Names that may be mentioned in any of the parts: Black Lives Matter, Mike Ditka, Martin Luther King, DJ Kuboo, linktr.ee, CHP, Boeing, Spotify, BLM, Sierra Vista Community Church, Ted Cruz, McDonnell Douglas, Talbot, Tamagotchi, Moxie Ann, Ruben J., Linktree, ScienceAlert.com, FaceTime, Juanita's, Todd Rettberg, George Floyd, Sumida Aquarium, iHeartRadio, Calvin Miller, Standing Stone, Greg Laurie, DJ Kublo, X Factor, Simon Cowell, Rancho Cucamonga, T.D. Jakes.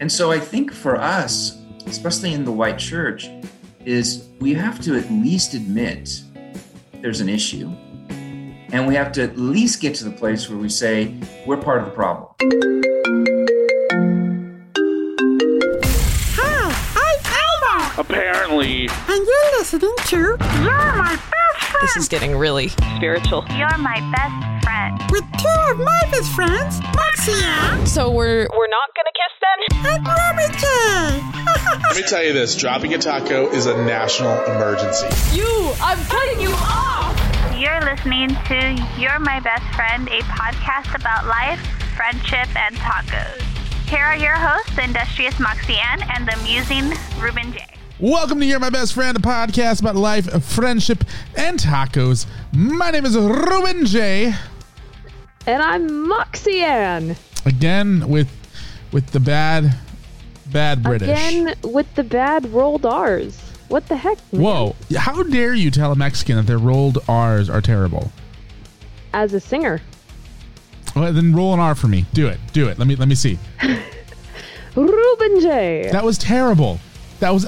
And so I think for us, especially in the white church, is we have to at least admit there's an issue. And we have to at least get to the place where we say, we're part of the problem. Hi, I'm Elmo. Apparently. And you're listening to You're My Best Friend. This is getting really spiritual. You're my best friend. With two of my best friends, Moxia. So we're not going to kiss then? And Robbie J. Let me tell you this, dropping a taco is a national emergency. I'm cutting you off. You're listening to You're My Best Friend, a podcast about life, friendship, and tacos. Here are your hosts, the industrious Moxie Ann and the amusing Ruben J. Welcome to You're My Best Friend, a podcast about life, friendship, and tacos. My name is Ruben J. And I'm Moxie Ann. Again with the bad British. Again with the bad rolled R's. What the heck, man? Whoa. How dare you tell a Mexican that their rolled R's are terrible? As a singer. Well, then roll an R for me. Do it. Let me see. Ruben J. That was terrible. That was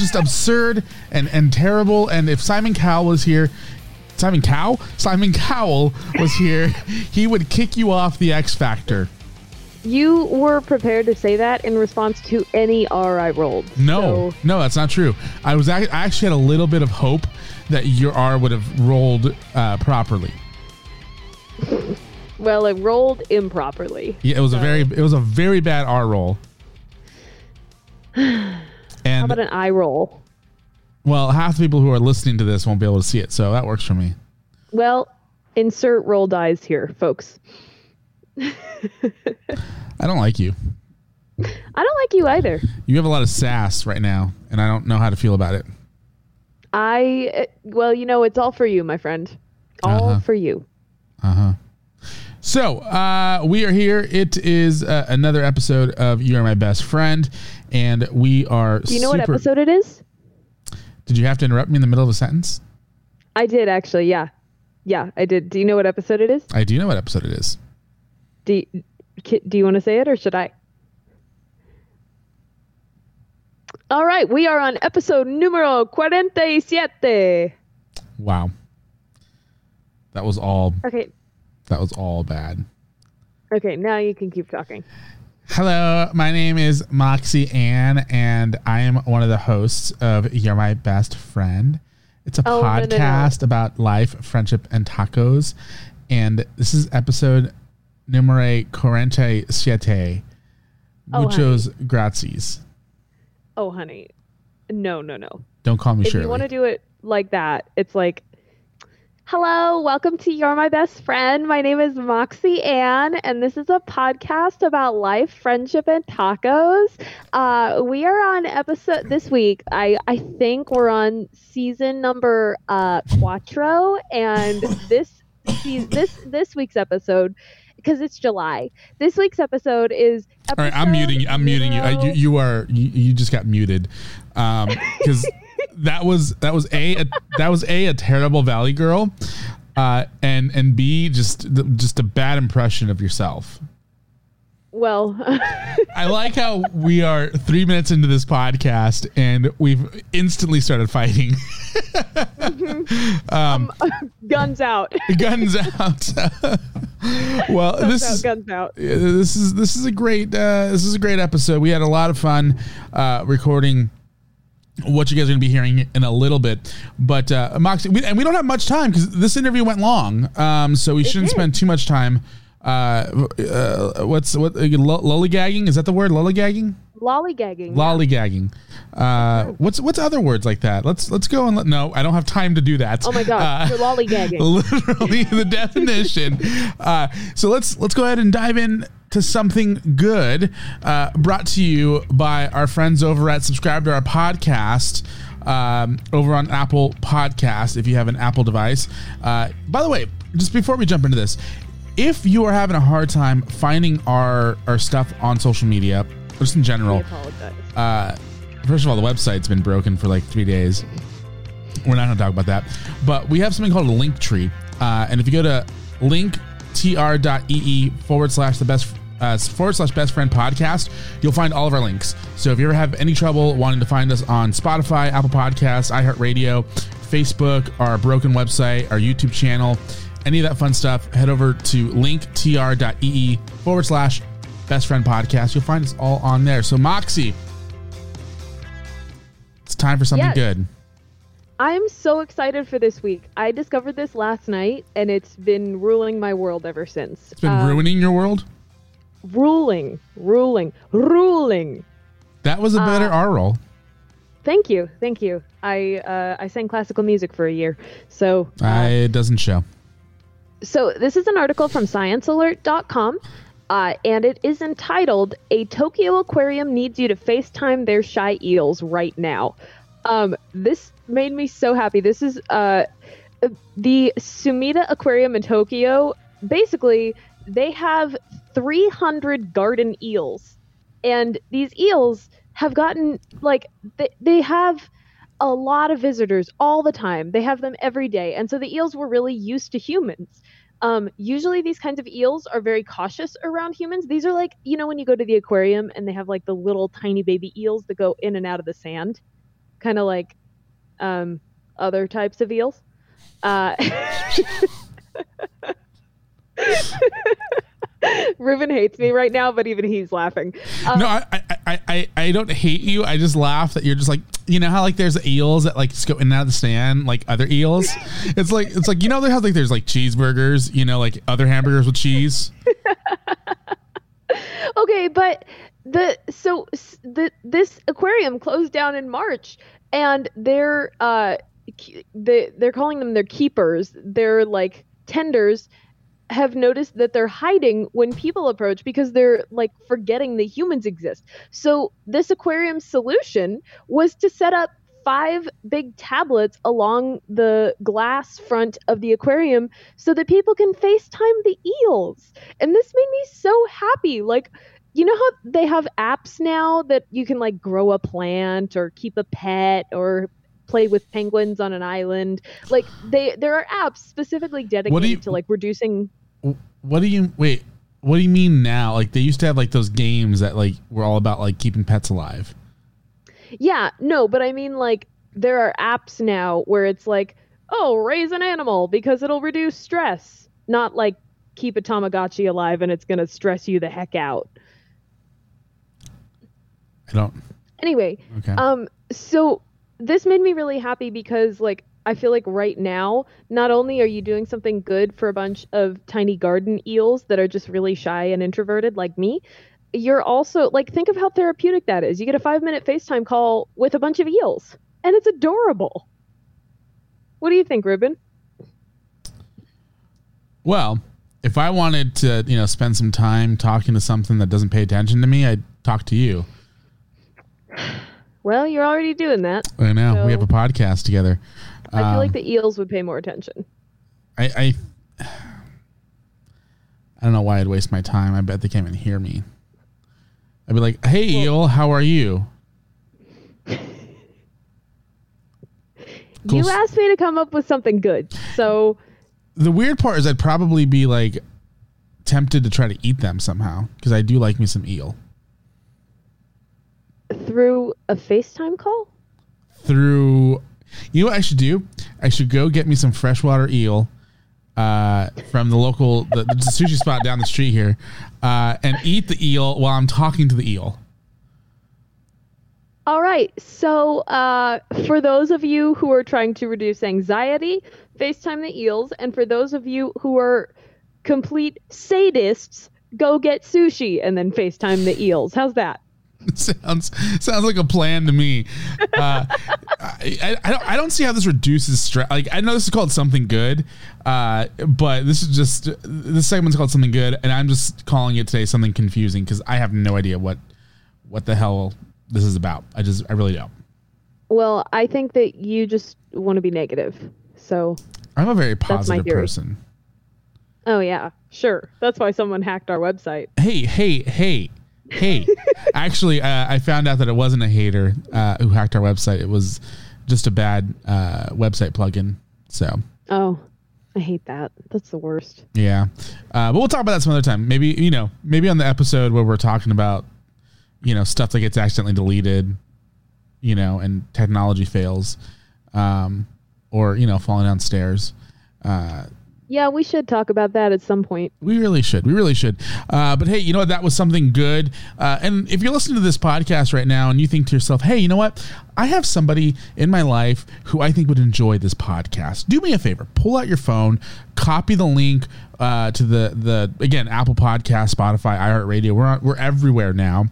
just absurd and terrible. And if Simon Cowell was here, he would kick you off the X Factor. You were prepared to say that in response to any R I rolled. No, that's not true. I actually had a little bit of hope that your R would have rolled properly. Well, it rolled improperly. Yeah, it was a very bad R roll. And how about an I roll? Well, half the people who are listening to this won't be able to see it, so that works for me. Well, insert roll dice here, folks. I don't like you. I don't like you either. You have a lot of sass right now, and I don't know how to feel about it. It's all for you, my friend. All for you. So, we are here. It is another episode of You Are My Best Friend, and we are... Do you know what episode it is? Did you have to interrupt me in the middle of a sentence? I did, actually, yeah. Yeah, I did. Do you know what episode it is? I do know what episode it is. Do you want to say it or should I? All right. We are on episode numero 47. Wow. That was all bad. Okay. Now you can keep talking. Hello. My name is Moxie Ann, and I am one of the hosts of You're My Best Friend. It's a podcast about life, friendship, and tacos. And this is episode Numero 47. Muchos gracias. Oh, honey. No. Don't call me Shirley. If you want to do it like that, it's like, hello, welcome to You're My Best Friend. My name is Moxie Ann, and this is a podcast about life, friendship, and tacos. We are on episode this week. I think we're on season number 4, and this week's episode... Because it's July. This week's episode is. Episode All right, I'm muting you. You just got muted. Because that was a terrible Valley Girl, and B just a bad impression of yourself. Well, I like how we are 3 minutes into this podcast and we've instantly started fighting. Guns out. Well, this is a great episode. We had a lot of fun recording what you guys are going to be hearing in a little bit, but Moxie, we don't have much time because this interview went long, so we shouldn't spend too much time. Lollygagging? Is that the word? Lollygagging? Lollygagging. Lollygagging. What's other words like that? Let's go and no, I don't have time to do that. Oh my God, you're lollygagging. Literally the definition. So let's go ahead and dive in to something good, brought to you by our friends over at Subscribe to Our Podcast. Over on Apple Podcast, if you have an Apple device. By the way, just before we jump into this, if you are having a hard time finding our stuff on social media, or just in general, I apologize. First of all, the website's been broken for like 3 days. We're not going to talk about that. But we have something called a Linktree. And if you go to linktr.ee /bestfriendpodcast, you'll find all of our links. So if you ever have any trouble wanting to find us on Spotify, Apple Podcasts, iHeartRadio, Facebook, our broken website, our YouTube channel, any of that fun stuff, head over to linktr.ee /bestfriendpodcast. You'll find us all on there. So Moxie, it's time for something good. I'm so excited for this week. I discovered this last night, and it's been ruling my world ever since. It's been ruining your world? Ruling. That was a better R roll. Thank you. I sang classical music for a year, so it doesn't show. So this is an article from ScienceAlert.com, and it is entitled "A Tokyo Aquarium Needs You to FaceTime Their Shy Eels Right Now." This made me so happy. This is the Sumida Aquarium in Tokyo. Basically, they have 300 garden eels, and these eels have gotten they have a lot of visitors all the time. They have them every day, and so the eels were really used to humans. Usually these kinds of eels are very cautious around humans. These are like, you know, when you go to the aquarium and they have like the little tiny baby eels that go in and out of the sand, kind of like other types of eels. Reuben hates me right now, but even he's laughing. No, I don't hate you. I just laugh that you're just like, you know how like there's eels that like just go in and out of the sand, like other eels. It's like you know how like there's like cheeseburgers, you know, like other hamburgers with cheese. Okay, but this aquarium closed down in March, and they're calling them their keepers. They're like tenders. Have noticed that they're hiding when people approach because they're like forgetting that humans exist. So this aquarium's solution was to set up 5 big tablets along the glass front of the aquarium so that people can FaceTime the eels. And this made me so happy. Like, you know how they have apps now that you can like grow a plant or keep a pet or play with penguins on an island. Like there are apps specifically dedicated to like reducing. What do you mean now? Like they used to have like those games that like were all about like keeping pets alive. Yeah, no, but I mean like there are apps now where it's like, oh, raise an animal because it'll reduce stress. Not like keep a Tamagotchi alive and it's going to stress you the heck out. I don't. Anyway. Okay. So this made me really happy because like I feel like right now, not only are you doing something good for a bunch of tiny garden eels that are just really shy and introverted like me, you're also like, think of how therapeutic that is. You get a 5-minute FaceTime call with a bunch of eels, and it's adorable. What do you think, Reuben? Well, if I wanted to, you know, spend some time talking to something that doesn't pay attention to me, I'd talk to you. Well, you're already doing that. I know. So we have a podcast together. I feel like the eels would pay more attention. I don't know why I'd waste my time. I bet they can't even hear me. I'd be like, hey, eel, how are you? Cool. You asked me to come up with something good. So the weird part is I'd probably be like tempted to try to eat them somehow because I do like me some eel. Through a FaceTime call? You know what I should do? I should go get me some freshwater eel from the local the sushi spot down the street here and eat the eel while I'm talking to the eel. All right. So for those of you who are trying to reduce anxiety, FaceTime the eels. And for those of you who are complete sadists, go get sushi and then FaceTime the eels. How's that? Sounds like a plan to me. I don't see how this reduces stress. Like, I know this is called something good, but this segment's called something good, and I'm just calling it today something confusing because I have no idea what the hell this is about. I really don't. Well, I think that you just want to be negative. So I'm a very positive person. Oh yeah, sure. That's why someone hacked our website. Hey. Actually, I found out that it wasn't a hater who hacked our website. It was just a bad website plugin. So. Oh, I hate that. That's the worst. Yeah. But we'll talk about that some other time. Maybe on the episode where we're talking about, stuff that gets accidentally deleted, and technology fails, or, falling downstairs. Yeah, we should talk about that at some point. We really should. But hey, that was something good. And if you're listening to this podcast right now and you think to yourself, hey, you know what? I have somebody in my life who I think would enjoy this podcast. Do me a favor. Pull out your phone. Copy the link to the Apple Podcast, Spotify, iHeartRadio. We're everywhere now.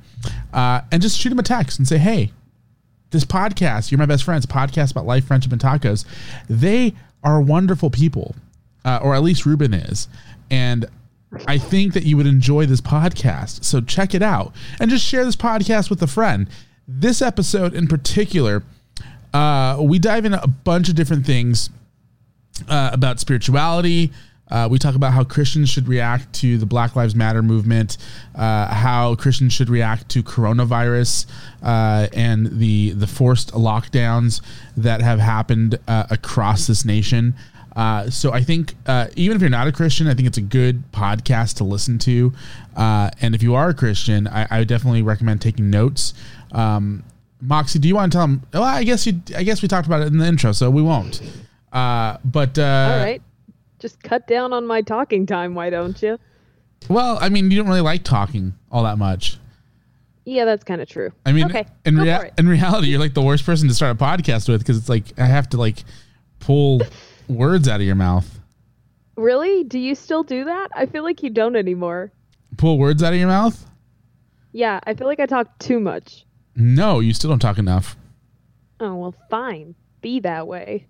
And just shoot them a text and say, hey, this podcast, You're My Best Friends, podcast about life, friendship, and tacos. They are wonderful people. Or at least Ruben is. And I think that you would enjoy this podcast. So check it out and just share this podcast with a friend. This episode in particular, we dive into a bunch of different things about spirituality. We talk about how Christians should react to the Black Lives Matter movement, how Christians should react to coronavirus and the forced lockdowns that have happened across this nation. So I think even if you're not a Christian, I think it's a good podcast to listen to. And if you are a Christian, I would definitely recommend taking notes. Moxie, do you want to tell them? Well, I guess we talked about it in the intro, so we won't. All right. Just cut down on my talking time. Why don't you? Well, I mean, you don't really like talking all that much. Yeah, that's kind of true. I mean, okay, in reality, you're like the worst person to start a podcast with because it's like I have to like pull words out of your mouth. Really? Do you still do that? I feel like you don't anymore. Pull words out of your mouth? Yeah, I feel like I talk too much. No, you still don't talk enough. Oh, well, fine. Be that way.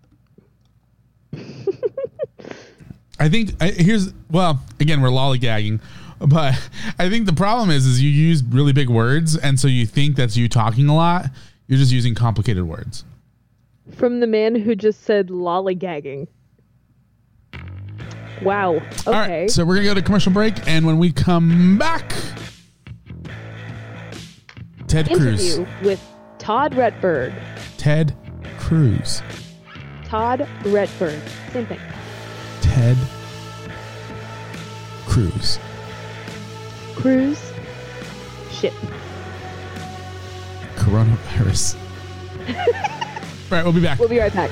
I think we're lollygagging, but I think the problem is you use really big words, and so you think that's you talking a lot. You're just using complicated words. From the man who just said lollygagging. Wow. Okay. All right, so we're going to go to commercial break, and when we come back, Ted Cruz. Interview with Todd Rettberg. Ted Cruz. Todd Rettberg. Same thing. Ted Cruz. Cruz. Ship. Coronavirus. All right, we'll be back. We'll be right back.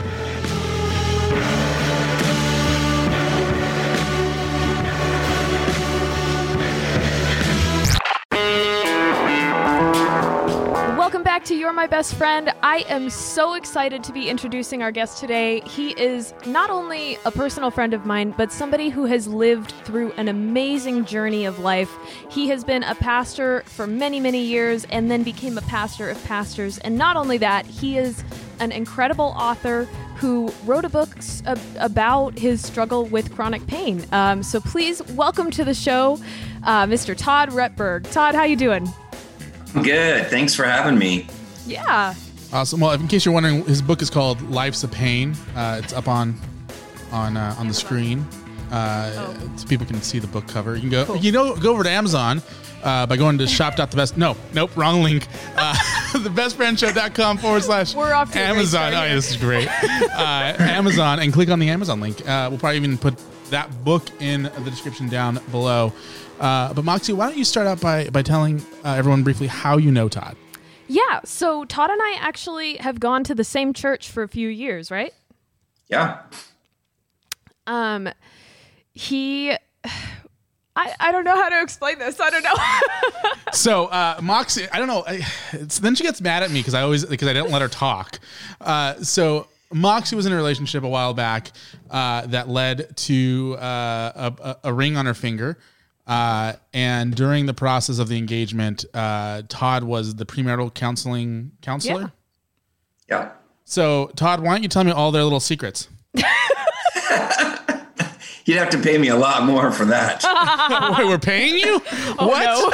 Welcome back to You're My Best Friend. I am so excited to be introducing our guest today. He is not only a personal friend of mine, but somebody who has lived through an amazing journey of life. He has been a pastor for many, many years and then became a pastor of pastors. And not only that, he is an incredible author who wrote a book about his struggle with chronic pain. So please welcome to the show, Mr. Todd Rettberg. Todd, how you doing? Good. Thanks for having me. Yeah. Awesome. Well, in case you're wondering, his book is called Life's a Pain. It's up on the screen, so people can see the book cover. You can go, go over to Amazon. By going to shop.thebest. Nope, wrong link. Thebestfriendshow.com/Amazon. Oh, yeah, this is great. Amazon, and click on the Amazon link. We'll probably even put that book in the description down below. But Moxie, why don't you start out by telling everyone briefly how you know Todd? Yeah, so Todd and I actually have gone to the same church for a few years, right? Yeah. I don't know how to explain this. I don't know. So Moxie, I don't know. Then she gets mad at me because I didn't let her talk. So Moxie was in a relationship a while back that led to a ring on her finger And during the process of the engagement, Todd was the premarital counselor. Yeah. So Todd, why don't you tell me all their little secrets? You'd have to pay me a lot more for that. Wait, we're paying you? Oh, what? No.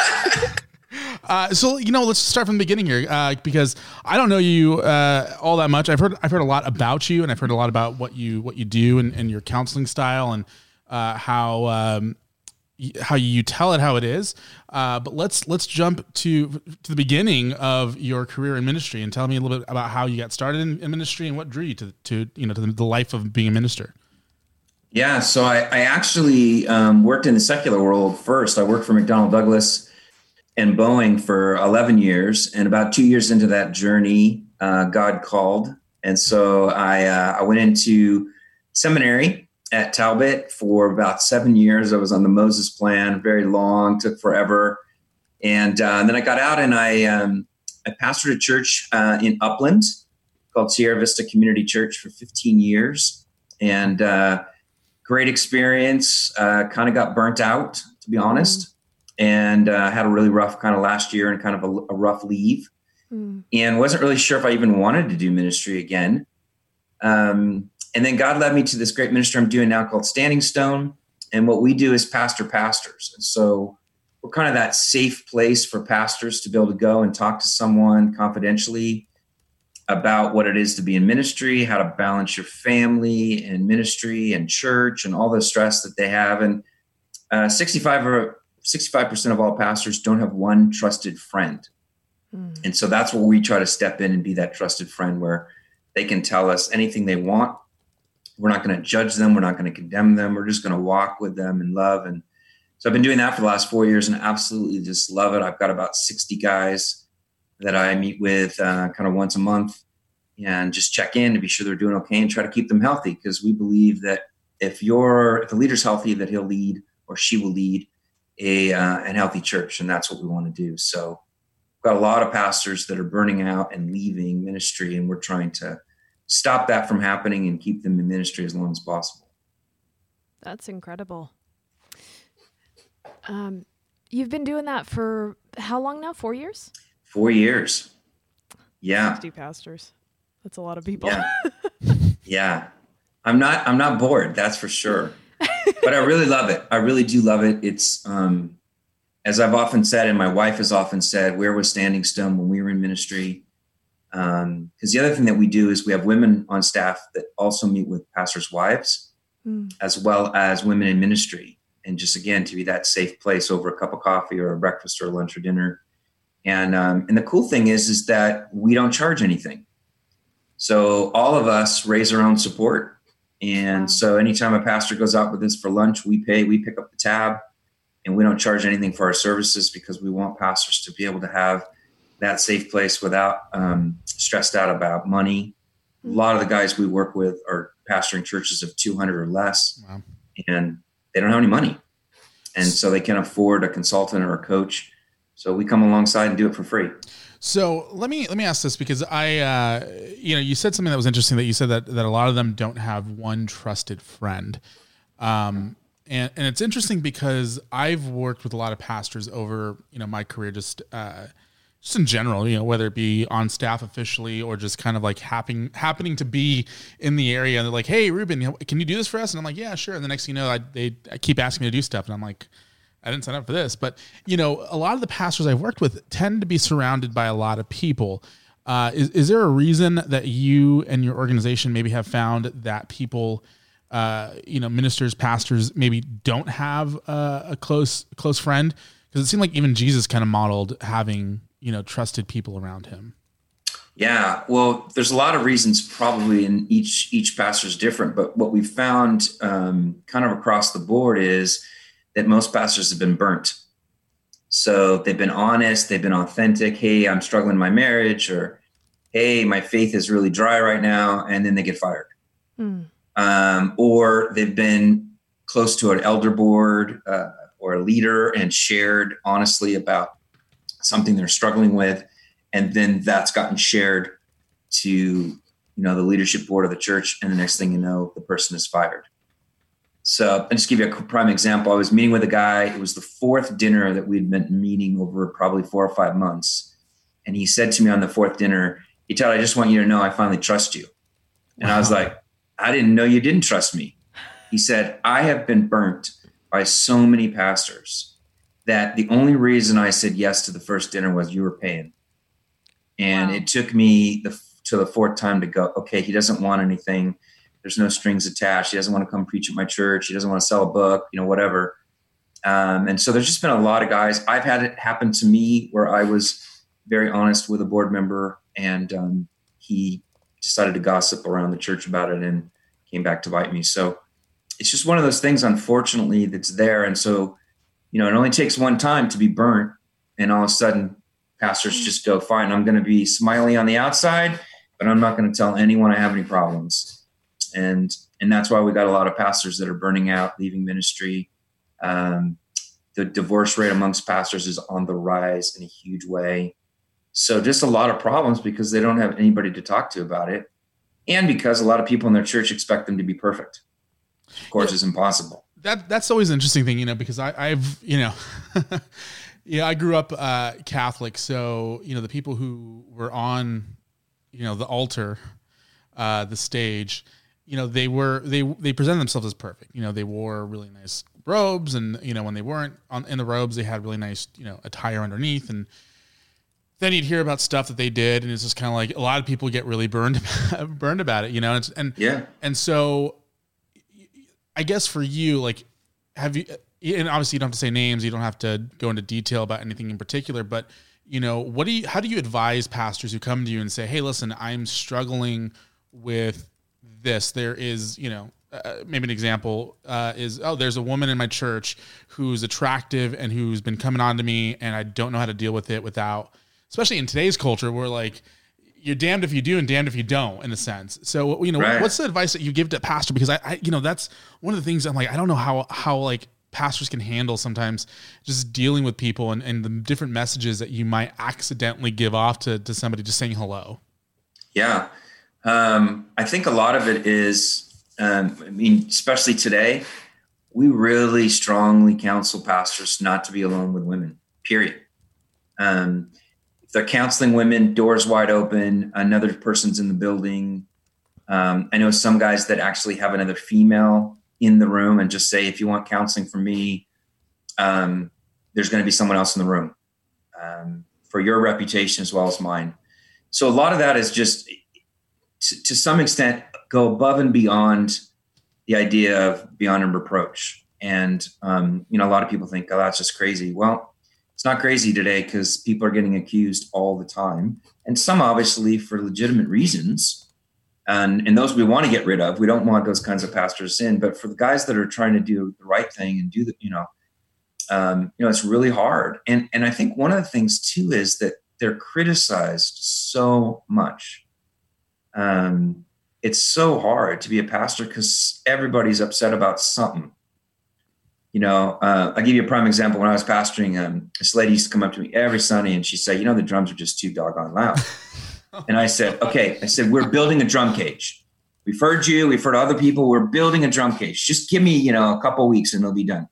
So, let's start from the beginning here, because I don't know you all that much. I've heard a lot about you, and I've heard a lot about what you do and your counseling style and how you tell it how it is. But let's jump to the beginning of your career in ministry, and tell me a little bit about how you got started in ministry and what drew you to the life of being a minister. Yeah, so I actually worked in the secular world first. I worked for McDonnell Douglas and Boeing for 11 years, and about 2 years into that journey, God called. And so I went into seminary at Talbot for about 7 years. I was on the Moses plan, very long, took forever. And then I got out and I pastored a church in Upland called Sierra Vista Community Church for 15 years. And great experience, kind of got burnt out, to be honest, and had a really rough kind of last year and kind of a rough leave, and wasn't really sure if I even wanted to do ministry again. And then God led me to this great ministry I'm doing now called Standing Stone. And what we do is pastor pastors. And so we're kind of that safe place for pastors to be able to go and talk to someone confidentially about what it is to be in ministry, how to balance your family and ministry and church and all the stress that they have. And 65% of all pastors don't have one trusted friend. And so that's where we try to step in and be that trusted friend where they can tell us anything they want. We're not going to judge them. We're not going to condemn them. We're just going to walk with them in love. And so I've been doing that for the last 4 years and absolutely just love it. I've got about 60 guys that I meet with kind of once a month and just check in to be sure they're doing okay and try to keep them healthy, because we believe that if the leader's healthy, that he'll lead or she will lead an healthy church, and that's what we want to do. So we've got a lot of pastors that are burning out and leaving ministry, and we're trying to stop that from happening and keep them in ministry as long as possible. That's incredible. You've been doing that for how long now? 4 years? 4 years. Yeah. 60 pastors. That's a lot of people. Yeah. Yeah. I'm not bored. That's for sure. But I really love it. I really do love it. It's, as I've often said, and my wife has often said, where was Standing Stone when we were in ministry? Cause the other thing that we do is we have women on staff that also meet with pastors' wives, as well as women in ministry. And just, again, to be that safe place over a cup of coffee or a breakfast or lunch or dinner. And the cool thing is that we don't charge anything. So all of us raise our own support. And so anytime a pastor goes out with us for lunch, we pick up the tab, and we don't charge anything for our services, because we want pastors to be able to have that safe place without stressed out about money. A lot of the guys we work with are pastoring churches of 200 or less, and they don't have any money. And so they can afford a consultant or a coach. So we come alongside and do it for free. So let me ask this, because you said something that was interesting, that you said that a lot of them don't have one trusted friend. And it's interesting, because I've worked with a lot of pastors over, my career, just in general, whether it be on staff officially or just kind of like happening to be in the area, and they're like, "Hey, Ruben, can you do this for us?" And I'm like, "Yeah, sure." And the next thing you know, they keep asking me to do stuff, and I'm like, I didn't sign up for this. But, a lot of the pastors I've worked with tend to be surrounded by a lot of people. Is there a reason that you and your organization maybe have found that people, ministers, pastors, maybe don't have a close friend? Because it seemed like even Jesus kind of modeled having, trusted people around him. Yeah, well, there's a lot of reasons probably, and each pastor is different. But what we found kind of across the board is that most pastors have been burnt. So they've been honest, they've been authentic. Hey, I'm struggling in my marriage, or hey, my faith is really dry right now. And then they get fired. Or they've been close to an elder board or a leader and shared honestly about something they're struggling with. And then that's gotten shared to, the leadership board of the church. And the next thing you know, the person is fired. So I'll just give you a prime example. I was meeting with a guy. It was the fourth dinner that we'd been meeting over probably 4 or 5 months. And he said to me on the fourth dinner, "Hey, Todd, I just want you to know I finally trust you." And wow. I was like, "I didn't know you didn't trust me." He said, "I have been burnt by so many pastors that the only reason I said yes to the first dinner was you were paying." And wow. It took me to the fourth time to go, okay, he doesn't want anything. There's no strings attached. He doesn't want to come preach at my church. He doesn't want to sell a book, whatever. And so there's just been a lot of guys. I've had it happen to me where I was very honest with a board member and he decided to gossip around the church about it and came back to bite me. So it's just one of those things, unfortunately, that's there. And so, it only takes one time to be burnt. And all of a sudden pastors just go, fine, I'm going to be smiley on the outside, but I'm not going to tell anyone I have any problems. And that's why we got a lot of pastors that are burning out, leaving ministry. The divorce rate amongst pastors is on the rise in a huge way. So just a lot of problems because they don't have anybody to talk to about it. And because a lot of people in their church expect them to be perfect. Of course, it's impossible. That's always an interesting thing, because I've yeah, I grew up Catholic. So, the people who were on, the altar, the stage, they presented themselves as perfect. They wore really nice robes, and when they weren't in the robes, they had really nice attire underneath. And then you'd hear about stuff that they did, and it's just kind of like a lot of people get really burned about it. And so I guess for you, have you? And obviously, you don't have to say names. You don't have to go into detail about anything in particular. But how do you advise pastors who come to you and say, "Hey, listen, I'm struggling with this"? There is, maybe an example is, there's a woman in my church who's attractive and who's been coming on to me, and I don't know how to deal with it without, especially in today's culture, where you're damned if you do and damned if you don't, in a sense. So, right. What's the advice that you give to pastor? Because I that's one of the things I'm I don't know how pastors can handle sometimes just dealing with people and the different messages that you might accidentally give off to somebody just saying hello. Yeah. I think a lot of it is, especially today, we really strongly counsel pastors not to be alone with women, period. If they're counseling women, doors wide open, another person's in the building. I know some guys that actually have another female in the room and just say, if you want counseling from me, there's going to be someone else in the room, for your reputation as well as mine. So a lot of that is just, to some extent, go above and beyond the idea of beyond reproach. And, a lot of people think, oh, that's just crazy. Well, it's not crazy today because people are getting accused all the time. And some obviously for legitimate reasons. And those we want to get rid of. We don't want those kinds of pastors in. But for the guys that are trying to do the right thing and do the, it's really hard. And I think one of the things too is that they're criticized so much. It's so hard to be a pastor because everybody's upset about something. I'll give you a prime example. When I was pastoring, this lady used to come up to me every Sunday and she'd say, the drums are just too doggone loud. And I said, okay, we're building a drum cage. We've heard you, we've heard other people, we're building a drum cage. Just give me, a couple of weeks and it'll be done.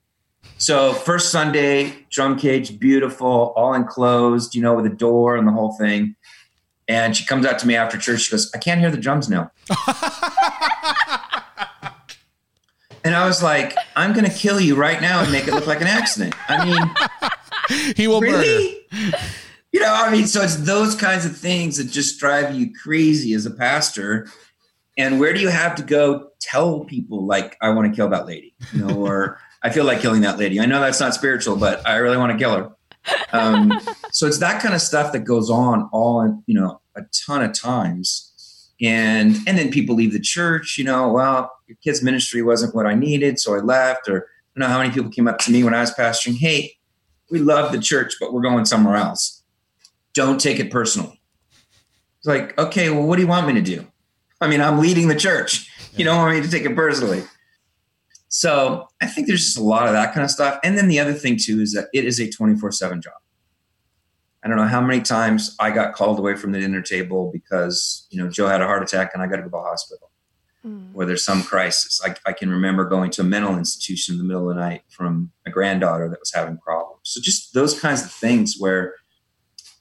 So first Sunday, drum cage, beautiful, all enclosed, with a door and the whole thing. And she comes out to me after church. She goes, I can't hear the drums now. And I was like, I'm going to kill you right now and make it look like an accident. He will really murder. So it's those kinds of things that just drive you crazy as a pastor. And where do you have to go tell people, I want to kill that lady, or I feel like killing that lady. I know that's not spiritual, but I really want to kill her. So it's that kind of stuff that goes on a ton of times. And then people leave the church, well, your kid's ministry wasn't what I needed. So I left, or I don't know how many people came up to me when I was pastoring. Hey, we love the church, but we're going somewhere else. Don't take it personally. It's like, okay, well, what do you want me to do? I'm leading the church. You don't want me to take it personally. So I think there's just a lot of that kind of stuff. And then the other thing too, is that it is a 24/7 job. I don't know how many times I got called away from the dinner table because, Joe had a heart attack and I got to go to the hospital. or there's some crisis. I can remember going to a mental institution in the middle of the night from a granddaughter that was having problems. So just those kinds of things where,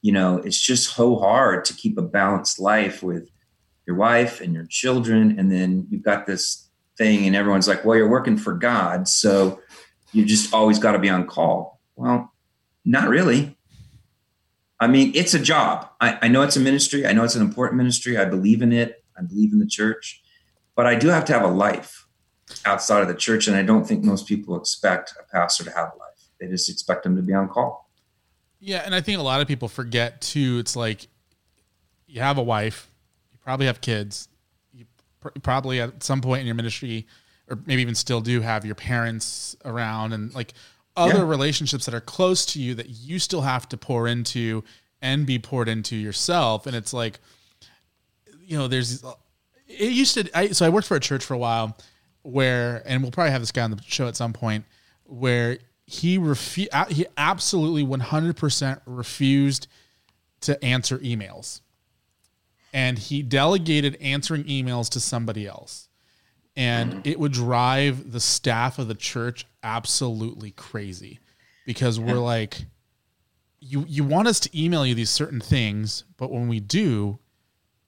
you know, it's just so hard to keep a balanced life with your wife and your children. And then you've got this thing and everyone's like, well, you're working for God, so you just always got to be on call. Well, not really. I mean, it's a job. I know it's a ministry. I know it's an important ministry. I believe in it. I believe in the church, but I do have to have a life outside of the church. And I don't think most people expect a pastor to have a life. They just expect them to be on call. Yeah. And I think a lot of people forget too. It's like you have a wife, you probably have kids. You probably at some point in your ministry, or maybe even still do, have your parents around and like other relationships that are close to you that you still have to pour into and be poured into yourself. And it's like, you know, so I worked for a church for a while where, and we'll probably have this guy on the show at some point, where he absolutely 100% refused to answer emails. And he delegated answering emails to somebody else. And it would drive the staff of the church absolutely crazy, because we're like, you want us to email you these certain things, but when we do,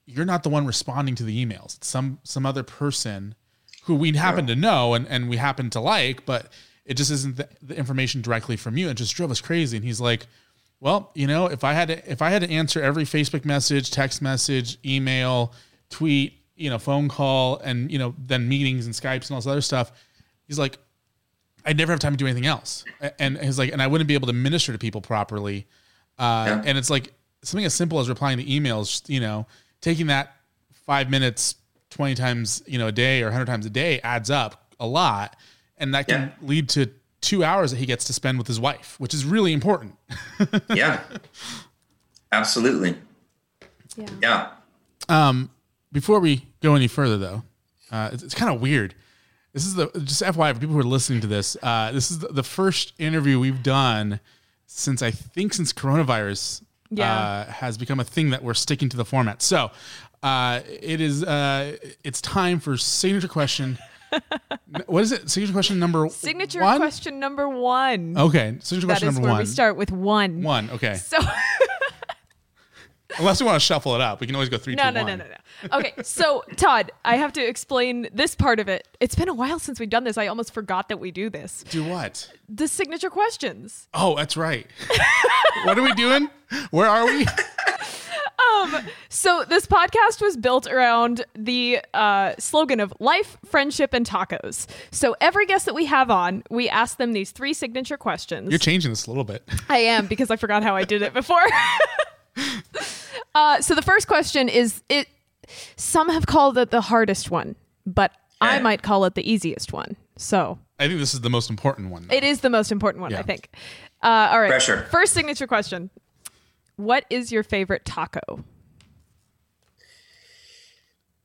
you're not the one responding to the emails. It's some other person who we happen to know and we happen to like, but it just isn't the information directly from you. It just drove us crazy. And he's like, well, you know, if I had to answer every Facebook message, text message, email, tweet, you know, phone call, and, you know, then meetings and Skypes and all this other stuff. He's like, I'd never have time to do anything else. And he's like, and I wouldn't be able to minister to people properly. And it's like something as simple as replying to emails, you know, taking that 5 minutes, 20 times, you know, a day or 100 times a day adds up a lot. And that can lead to 2 hours that he gets to spend with his wife, which is really important. Yeah, absolutely. Yeah. Before we go any further, though, it's kind of weird. This is just FYI for people who are listening to this. This is the first interview we've done since coronavirus has become a thing that we're sticking to the format. So it's time for signature question. What is it? Signature question number one. Okay, signature question number one. We start with one. One. Okay. So. Unless we want to shuffle it up. We can always go 3, 2, 1. No. Okay, so Todd, I have to explain this part of it. It's been a while since we've done this. I almost forgot that we do this. Do what? The signature questions. Oh, that's right. What are we doing? Where are we? So this podcast was built around the slogan of life, friendship, and tacos. So every guest that we have on, we ask them these 3 signature questions. You're changing this a little bit. I am, because I forgot how I did it before. So the first question is, some have called it the hardest one, but I might call it the easiest one. So I think this is the most important one, though. It is the most important one, I think. All right. Pressure. First signature question. What is your favorite taco?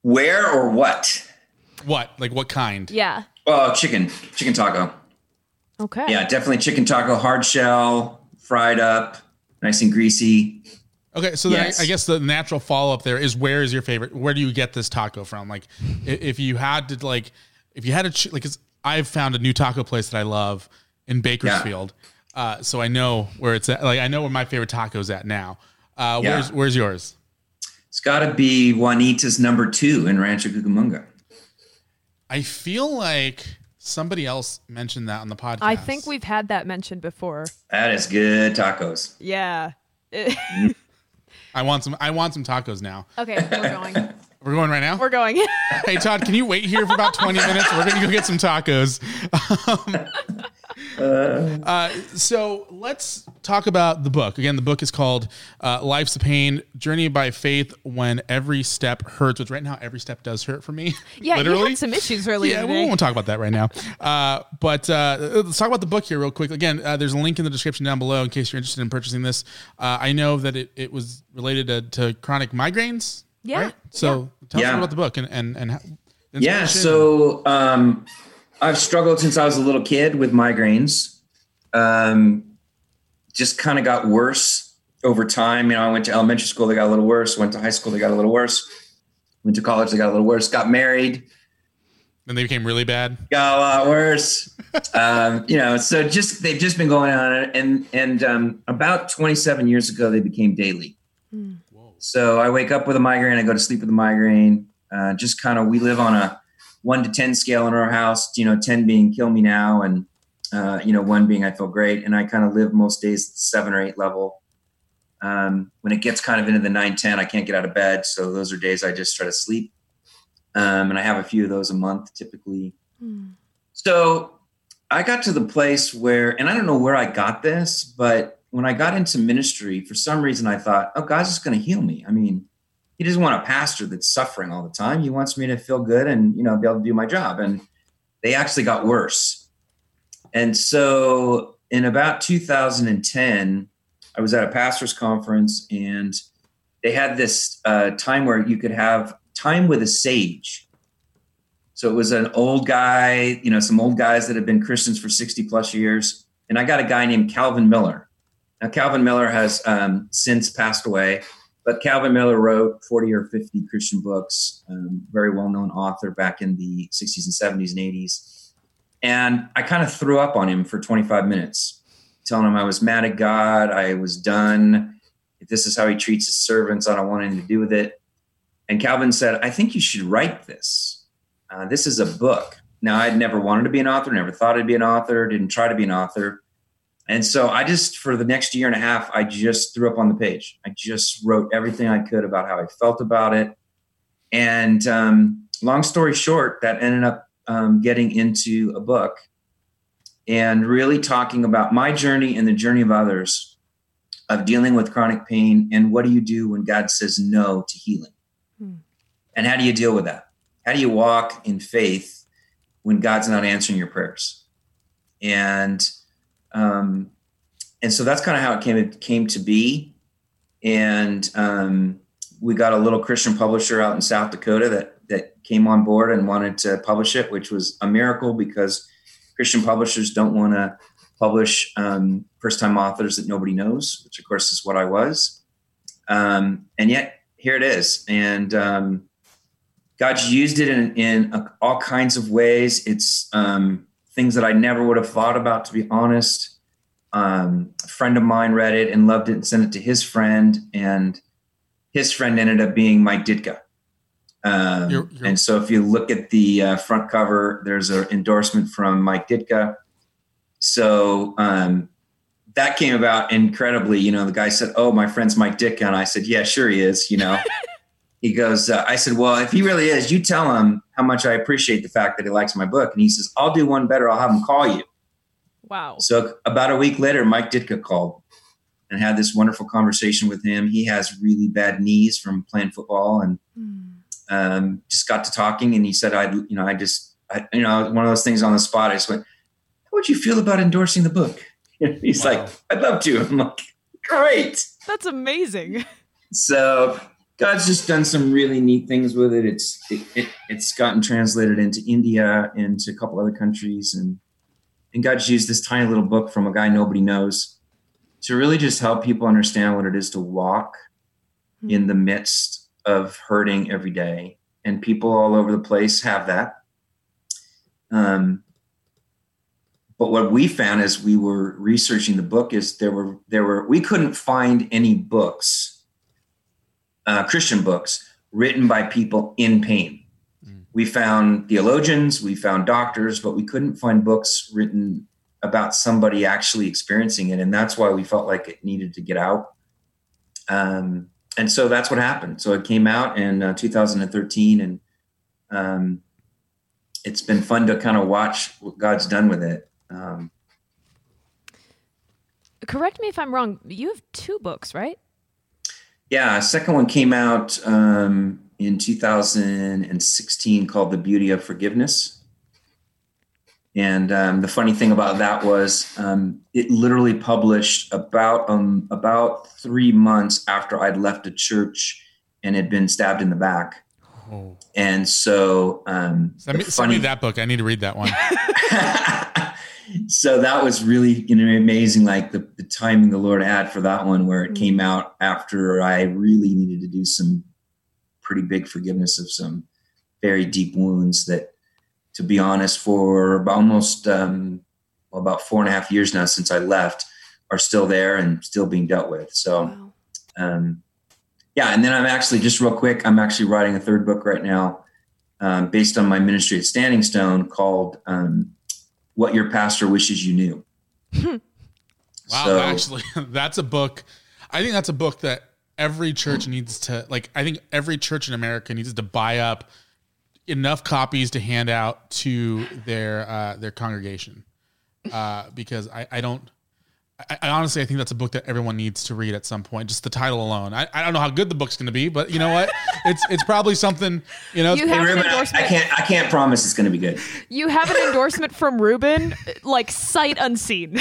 Where or what? What? Like what kind? Yeah. Oh, chicken taco. Okay. Yeah, definitely chicken taco, hard shell, fried up, nice and greasy. Okay, so yes. I guess the natural follow-up there is, where do you get this taco from? Like, I've found a new taco place that I love in Bakersfield. Yeah. So I know where it's at. Like, I know where my favorite taco's at now. Where's yours? It's gotta be Juanita's No. 2 in Rancho Cucamonga. I feel like somebody else mentioned that on the podcast. I think we've had that mentioned before. That is good tacos. Yeah. I want some tacos now. Okay, we're going. We're going right now? We're going. Hey, Todd, can you wait here for about 20 minutes? We're going to go get some tacos. So let's talk about the book. Again, the book is called Life's a Pain, Journey by Faith When Every Step Hurts, which right now every step does hurt for me. Yeah, literally. You had some issues earlier. Yeah, we won't talk about that right now. But let's talk about the book here real quick. Again, there's a link in the description down below in case you're interested in purchasing this. I know that it was related to chronic migraines. Yeah. Right? So tell us about the book and how. Yeah. So I've struggled since I was a little kid with migraines. Just kind of got worse over time. You know, I went to elementary school, they got a little worse. Went to high school, they got a little worse. Went to college, they got a little worse. Got married, Then they became really bad. Got a lot worse. So just, they've just been going on it. And about 27 years ago, they became daily. Whoa. So I wake up with a migraine. I go to sleep with a migraine. Just kind of, we live on a 1 to 10 scale in our house, 10 being kill me now. And, 1 being I feel great. And I kind of live most days at 7 or 8 level. When it gets kind of into the 9, 10, I can't get out of bed. So those are days I just try to sleep. And I have a few of those a month typically. Mm. So I got to the place where, and I don't know where I got this, but when I got into ministry, for some reason I thought, oh, God's just going to heal me. I mean, he doesn't want a pastor that's suffering all the time. He wants me to feel good and, be able to do my job. And they actually got worse. And so in about 2010, I was at a pastor's conference and they had this time where you could have time with a sage. So it was an old guy, some old guys that have been Christians for 60 plus years. And I got a guy named Calvin Miller. Now, Calvin Miller has since passed away, but Calvin Miller wrote 40 or 50 Christian books, very well-known author back in the 60s and 70s and 80s. And I kind of threw up on him for 25 minutes, telling him I was mad at God. I was done. If this is how he treats his servants, I don't want anything to do with it. And Calvin said, I think you should write this. This is a book. Now, I'd never wanted to be an author, never thought I'd be an author, didn't try to be an author. And so I just, for the next year and a half, I just threw up on the page. I just wrote everything I could about how I felt about it. And long story short, that ended up getting into a book and really talking about my journey and the journey of others of dealing with chronic pain. And what do you do when God says no to healing? And how do you deal with that? How do you walk in faith when God's not answering your prayers? And so that's kind of how it came to be. And we got a little Christian publisher out in South Dakota that came on board and wanted to publish it, which was a miracle because Christian publishers don't want to publish first-time authors that nobody knows, which of course is what I was. And yet, here it is. And God's used it in all kinds of ways. It's things that I never would have thought about, to be honest. A friend of mine read it and loved it and sent it to his friend. And his friend ended up being Mike Ditka. And so if you look at the front cover, there's an endorsement from Mike Ditka. So that came about incredibly. The guy said, oh, my friend's Mike Ditka. And I said, yeah, sure he is. He goes, I said, well, if he really is, you tell him how much I appreciate the fact that he likes my book. And he says, I'll do one better. I'll have him call you. Wow. So about a week later, Mike Ditka called and had this wonderful conversation with him. He has really bad knees from playing football and just got to talking. And he said, one of those things on the spot, I just went, how would you feel about endorsing the book? He's wow. Like, I'd love to. I'm like, great. That's amazing. So God's just done some really neat things with it. It's gotten translated into India, into a couple other countries. And God's used this tiny little book from a guy nobody knows to really just help people understand what it is to walk in the midst of hurting every day. And people all over the place have that. But what we found as we were researching the book is there were we couldn't find any books, Christian books, written by people in pain. Mm. We found theologians, we found doctors, but we couldn't find books written about somebody actually experiencing it. And that's why we felt like it needed to get out. And so that's what happened. So it came out in 2013 and it's been fun to kind of watch what God's done with it. Correct me if I'm wrong. You have 2 books, right? Yeah. Second one came out in 2016 called The Beauty of Forgiveness. And the funny thing about that was it literally published about 3 months after I'd left a church and had been stabbed in the back. Oh. And so, send me that book. I need to read that one. So that was really, amazing. Like the timing the Lord had for that one, where it came out after I really needed to do some pretty big forgiveness of some very deep wounds that to be honest, for almost about 4.5 years now since I left, are still there and still being dealt with. So, wow. Yeah. And then I'm actually, just real quick, I'm actually writing a third book right now based on my ministry at Standing Stone called What Your Pastor Wishes You Knew. Wow. So, actually, that's a book. I think that's a book that every church needs to, like, I think every church in America needs to buy up enough copies to hand out to their congregation. Because I honestly, I think that's a book that everyone needs to read at some point. Just the title alone. I don't know how good the book's going to be, but you know what? It's probably something, you know. You have an endorsement. I can't promise it's going to be good. You have an endorsement from Ruben, like sight unseen.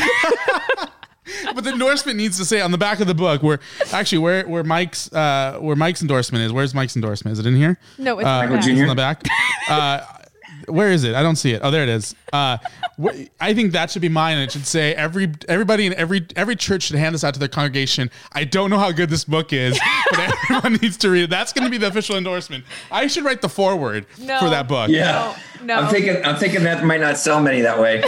But the endorsement needs to say on the back of the book where Mike's endorsement is. Where's Mike's endorsement? Is it in here? No, it's Michael Jr. It's in the back. Where is it? I don't see it. Oh, there it is. I think that should be mine. And it should say everybody in every church should hand this out to their congregation. I don't know how good this book is, but everyone needs to read it. That's going to be the official endorsement. I should write the foreword for that book. Yeah. No. I'm thinking that might not sell many that way.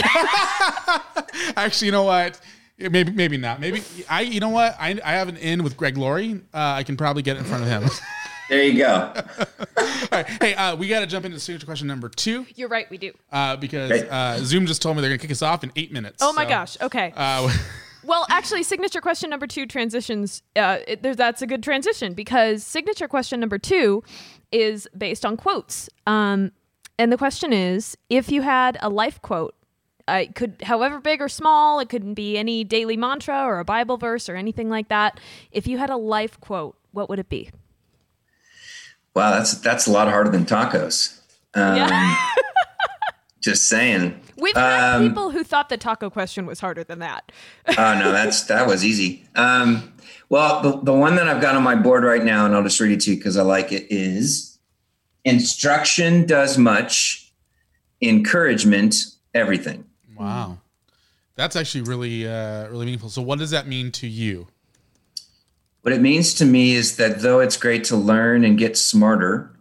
Actually, you know what? Maybe not. Maybe I, you know what? I have an in with Greg Laurie. I can probably get it in front of him. There you go. All right. Hey, we got to jump into signature question number 2. You're right. We do. Because Zoom just told me they're going to kick us off in 8 minutes. Oh, my gosh. Okay. Well, actually, signature question number 2 transitions. That's a good transition because signature question number 2 is based on quotes. And the question is, if you had a life quote, it could, however big or small, it could be any daily mantra or a Bible verse or anything like that. If you had a life quote, what would it be? Wow, that's a lot harder than tacos. Just saying. We've had people who thought the taco question was harder than that. Oh, no, that was easy. Well, the one that I've got on my board right now, and I'll just read it to you because I like it, is instruction does much, encouragement everything. Wow. That's actually really, really meaningful. So what does that mean to you? What it means to me is that though it's great to learn and get smarter,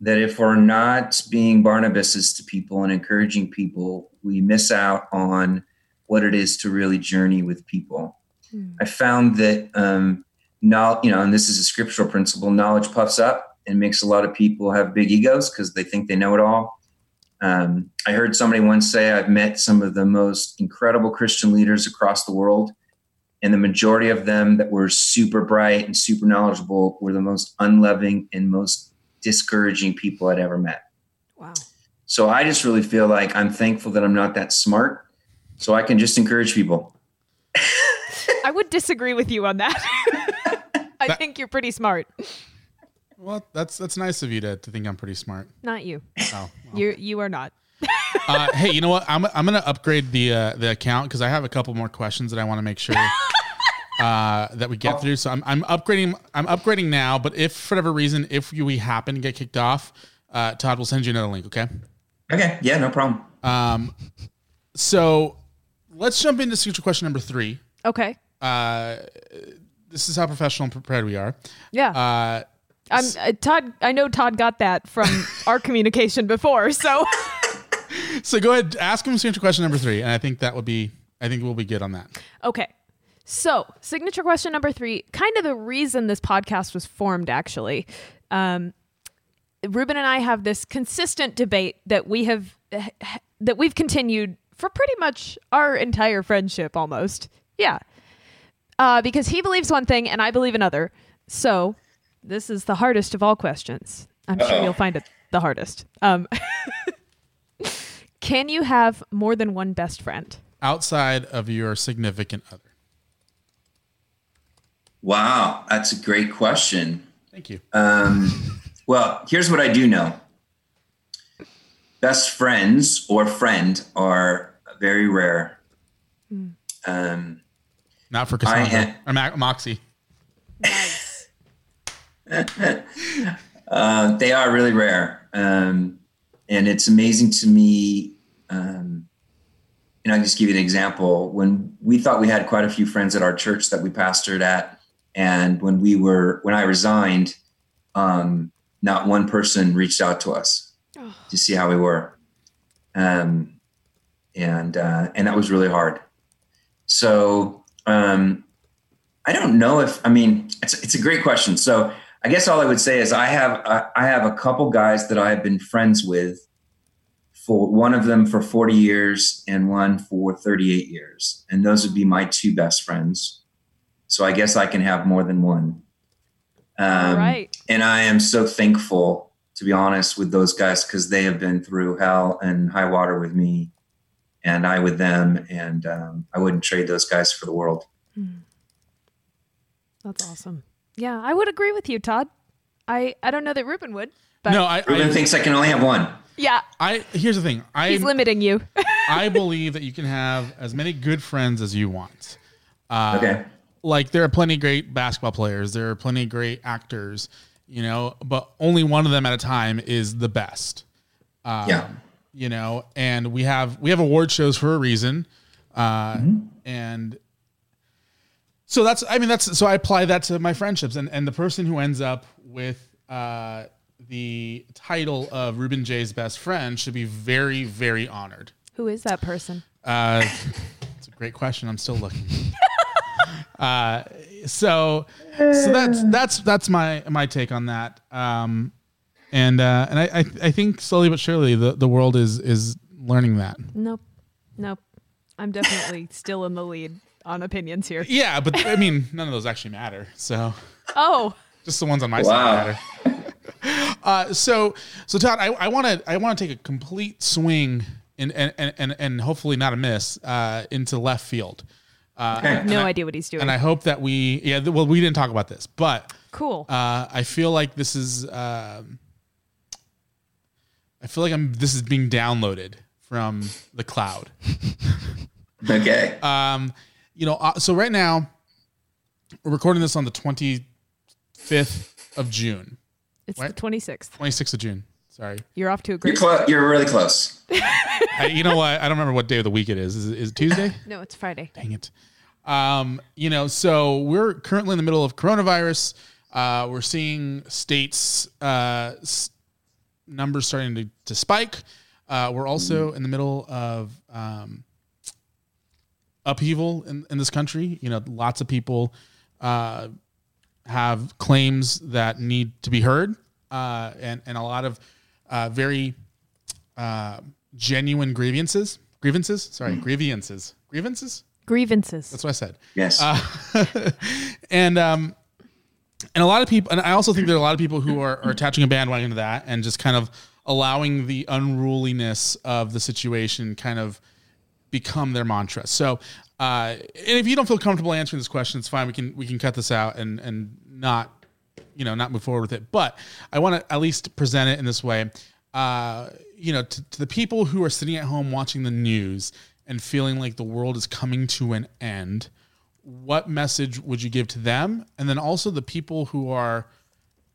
that if we're not being Barnabases to people and encouraging people, we miss out on what it is to really journey with people. Mm. I found that, and this is a scriptural principle, knowledge puffs up and makes a lot of people have big egos because they think they know it all. I heard somebody once say, I've met some of the most incredible Christian leaders across the world. And the majority of them that were super bright and super knowledgeable were the most unloving and most discouraging people I'd ever met. Wow. So I just really feel like I'm thankful that I'm not that smart, so I can just encourage people. I would disagree with you on that. I think you're pretty smart. Well, that's nice of you to think I'm pretty smart. Not you. Oh, well. You are not. Hey, you know what? I'm going to upgrade the account because I have a couple more questions that I want to make sure that we get through. So I'm upgrading now. But if for whatever reason, we happen to get kicked off, Todd will send you another link. Okay. Okay. Yeah. No problem. So let's jump into signature question number 3. Okay. This is how professional and prepared we are. Yeah. Todd. I know Todd got that from our communication before. So. So go ahead, ask him signature question number 3, and I think we'll be good on that. Okay. So signature question number 3, kind of the reason this podcast was formed, actually. Ruben and I have this consistent debate that we've continued for pretty much our entire friendship, almost. Yeah. Because he believes one thing and I believe another. So this is the hardest of all questions. I'm sure you'll find it the hardest. Can you have more than one best friend? Outside of your significant other. Wow, that's a great question. Thank you. Well, here's what I do know. Best friends or friend are very rare. Mm. Not for Cassandra or Moxie. Nice. They are really rare. And it's amazing to me. And I'll just give you an example. When we thought we had quite a few friends at our church that we pastored at, and when I resigned, not one person reached out to us to see how we were. And that was really hard. So I don't know if, I mean, it's a great question. So I guess all I would say is I have a couple guys that I have been friends with, for one of them for 40 years and one for 38 years. And those would be my two best friends. So I guess I can have more than one. Right. And I am so thankful, to be honest, with those guys, because they have been through hell and high water with me and I with them. And I wouldn't trade those guys for the world. That's awesome. Yeah, I would agree with you, Todd. I don't know that Ruben would. But no, Ruben thinks I can only have one. Yeah. Here's the thing. He's limiting you. I believe that you can have as many good friends as you want. Okay. Like, there are plenty of great basketball players. There are plenty of great actors, you know, but only one of them at a time is the best. Yeah. You know, and we have award shows for a reason. And so so I apply that to my friendships, and the person who ends up with, the title of Ruben J's best friend should be very, very honored. Who is that person? It's a great question. I'm still looking. So that's my take on that. And I think slowly but surely the world is learning that. Nope. I'm definitely still in the lead on opinions here. Yeah, but I mean, none of those actually matter. So. Oh. Just the ones on my side matter. So Todd, I want to take a complete swing and hopefully not a miss, into left field. I have no idea what he's doing. And I hope that we didn't talk about this, but cool. I feel like this is being downloaded from the cloud. Okay. You know, so right now we're recording this on the 25th of June. It's the 26th. 26th of June. Sorry. You're off to a great start. You're really close. You know what? I don't remember what day of the week it is. Is it Tuesday? No, it's Friday. Dang it. You know, so we're currently in the middle of coronavirus. We're seeing states' numbers starting to spike. We're also in the middle of upheaval in this country. You know, lots of people have claims that need to be heard, and a lot of very genuine grievances. That's what I said. Yes. And a lot of people, and I also think there are a lot of people who are attaching a bandwagon to that and just kind of allowing the unruliness of the situation kind of become their mantra. So, and if you don't feel comfortable answering this question, it's fine. We can cut this out and not move forward with it. But I want to at least present it in this way, you know, to the people who are sitting at home watching the news and feeling like the world is coming to an end. What message would you give to them? And then also the people who are,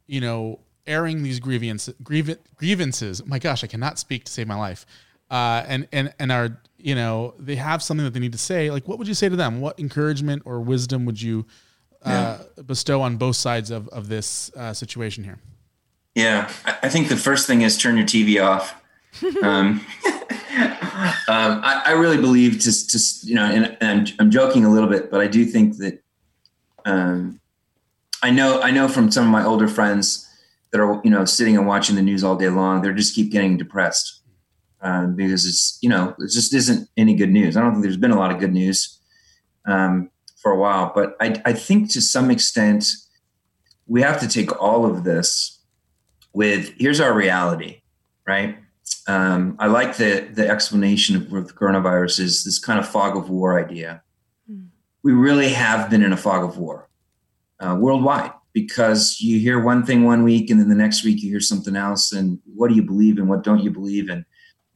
you know, airing these grievances. My gosh, I cannot speak to save my life. And are, you know, they have something that they need to say. Like, what would you say to them? What encouragement or wisdom would you bestow on both sides of this situation here? Yeah, I think the first thing is turn your TV off. I really believe just you know, and I'm joking a little bit, but I do think that I know from some of my older friends that are, you know, sitting and watching the news all day long, they just keep getting depressed. Because it's, you know, it just isn't any good news. I don't think there's been a lot of good news for a while, but I think to some extent we have to take all of this with, here's our reality, right? I like the explanation of the coronavirus is this kind of fog of war idea. We really have been in a fog of war worldwide, because you hear one thing one week and then the next week you hear something else, and what do you believe and what don't you believe? And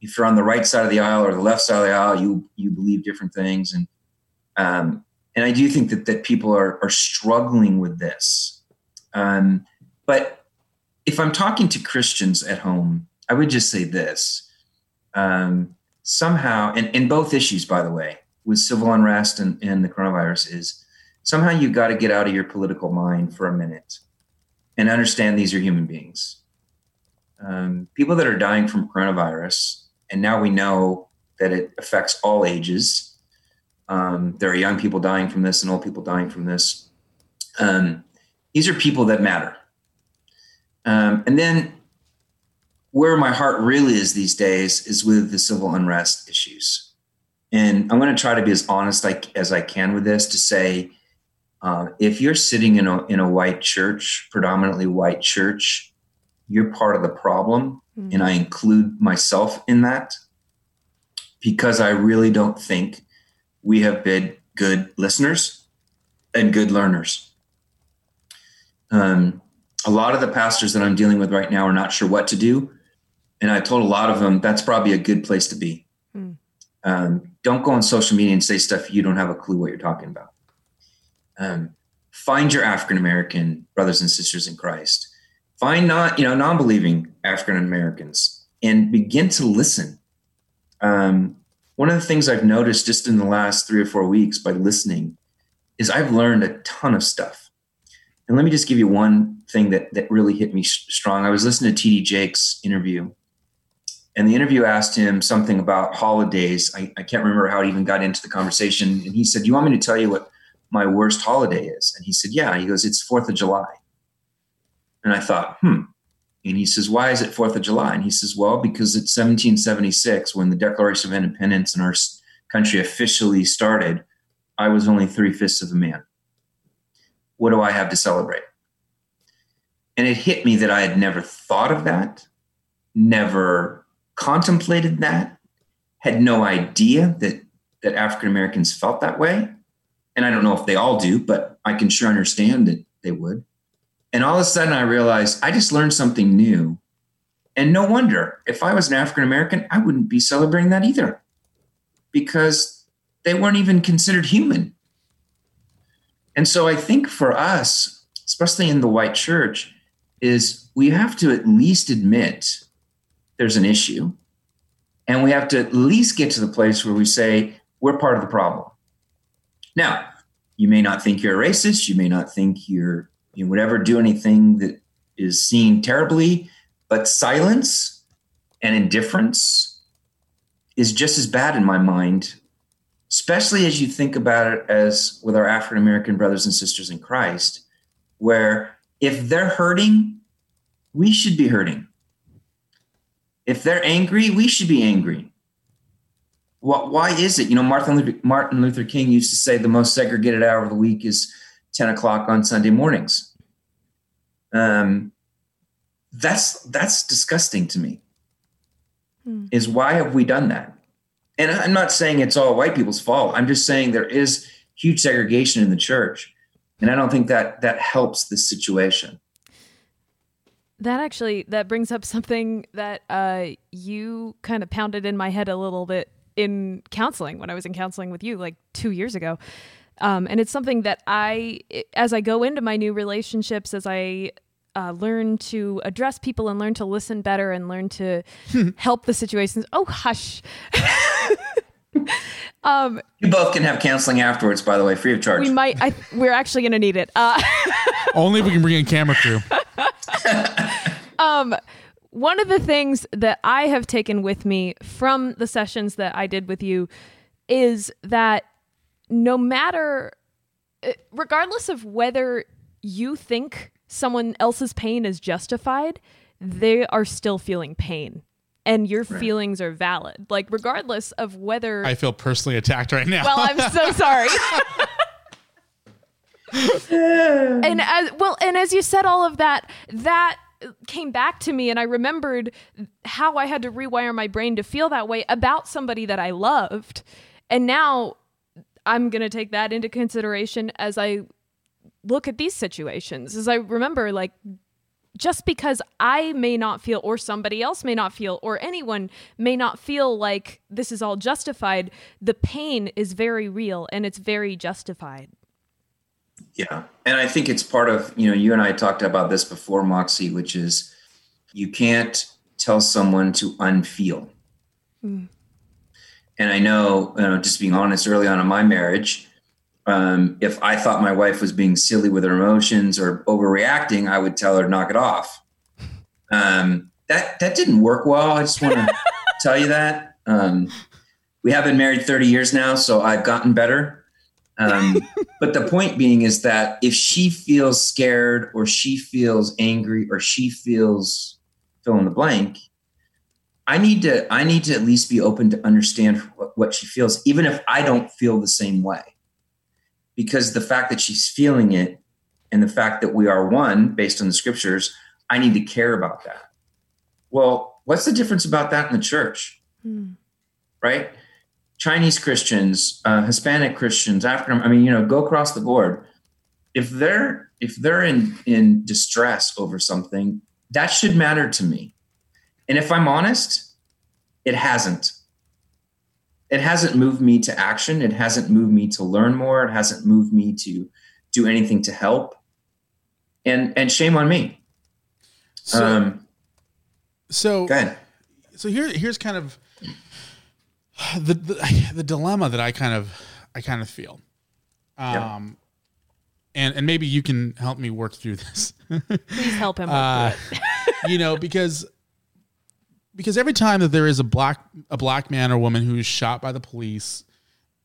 if you're on the right side of the aisle or the left side of the aisle, you believe different things. And I do think that people are struggling with this. But if I'm talking to Christians at home, I would just say this, somehow, and in both issues, by the way, with civil unrest and the coronavirus, is somehow you've got to get out of your political mind for a minute and understand these are human beings. People that are dying from coronavirus And now we know that it affects all ages. There are young people dying from this and old people dying from this. These are people that matter. And then where my heart really is these days is with the civil unrest issues. And I'm going to try to be as honest as I can with this to say, if you're sitting in a white church, predominantly white church, you're part of the problem. Mm. And I include myself in that because I really don't think we have been good listeners and good learners. A lot of the pastors that I'm dealing with right now are not sure what to do. And I told a lot of them, that's probably a good place to be. Mm. Don't go on social media and say stuff you don't have a clue what you're talking about. Find your African-American brothers and sisters in Christ. Find non-believing African-Americans and begin to listen. One of the things I've noticed just in the last 3 or 4 weeks by listening is I've learned a ton of stuff. And let me just give you one thing that really hit me strong. I was listening to T.D. Jakes' interview, and the interview asked him something about holidays. I can't remember how it even got into the conversation. And he said, "Do you want me to tell you what my worst holiday is?" And he said, "Yeah." He goes, "It's 4th of July." And I thought, And he says, "Why is it 4th of July?" And he says, "Well, because it's 1776 when the Declaration of Independence in our country officially started. I was only 3/5 of a man. What do I have to celebrate?" And it hit me that I had never thought of that, never contemplated that, had no idea that African Americans felt that way. And I don't know if they all do, but I can sure understand that they would. And all of a sudden I realized I just learned something new. And no wonder, if I was an African-American, I wouldn't be celebrating that either, because they weren't even considered human. And so I think for us, especially in the white church, is we have to at least admit there's an issue. And we have to at least get to the place where we say we're part of the problem. Now, you may not think you're a racist. You may not think you would ever do anything that is seen terribly, but silence and indifference is just as bad in my mind, especially as you think about it as with our African-American brothers and sisters in Christ, where if they're hurting, we should be hurting. If they're angry, we should be angry. Why is it? Martin Luther King used to say the most segregated hour of the week is 10 o'clock on Sunday mornings. That's disgusting to me. Is why have we done that? And I'm not saying it's all white people's fault. I'm just saying there is huge segregation in the church. And I don't think that helps the situation. That brings up something that you kind of pounded in my head a little bit in counseling, when I was in counseling with you like 2 years ago. And it's something that as I go into my new relationships, as I learn to address people and learn to listen better and learn to help the situations. Oh, hush. You both can have counseling afterwards, by the way, free of charge. We might. We're actually going to need it. Only if we can bring in camera crew. One of the things that I have taken with me from the sessions that I did with you is that no matter, regardless of whether you think someone else's pain is justified, they are still feeling pain. And your feelings are valid. Like, regardless of whether... I feel personally attacked right now. Well, I'm so sorry. And as you said all of that came back to me, and I remembered how I had to rewire my brain to feel that way about somebody that I loved. And now I'm going to take that into consideration as I look at these situations, as I remember, like, just because I may not feel, or somebody else may not feel, or anyone may not feel like this is all justified, the pain is very real and it's very justified. Yeah. And I think it's part of, you and I talked about this before, Moxie, which is you can't tell someone to unfeel. Mm. And I know, just being honest, early on in my marriage, if I thought my wife was being silly with her emotions or overreacting, I would tell her to knock it off. That didn't work well. I just want to tell you that. We have been married 30 years now, so I've gotten better. But the point being is that if she feels scared or she feels angry or she feels fill in the blank, I need to at least be open to understand what she feels, even if I don't feel the same way. Because the fact that she's feeling it and the fact that we are one based on the scriptures, I need to care about that. Well, what's the difference about that in the church? Mm. Right? Chinese Christians, Hispanic Christians, African, go across the board. If they're in distress over something, that should matter to me. And if I'm honest, it hasn't. It hasn't moved me to action. It hasn't moved me to learn more. It hasn't moved me to do anything to help. And shame on me. So here's kind of the dilemma that I kind of feel. And maybe you can help me work through this. Please help him work through it. Because every time that there is a black man or woman who is shot by the police,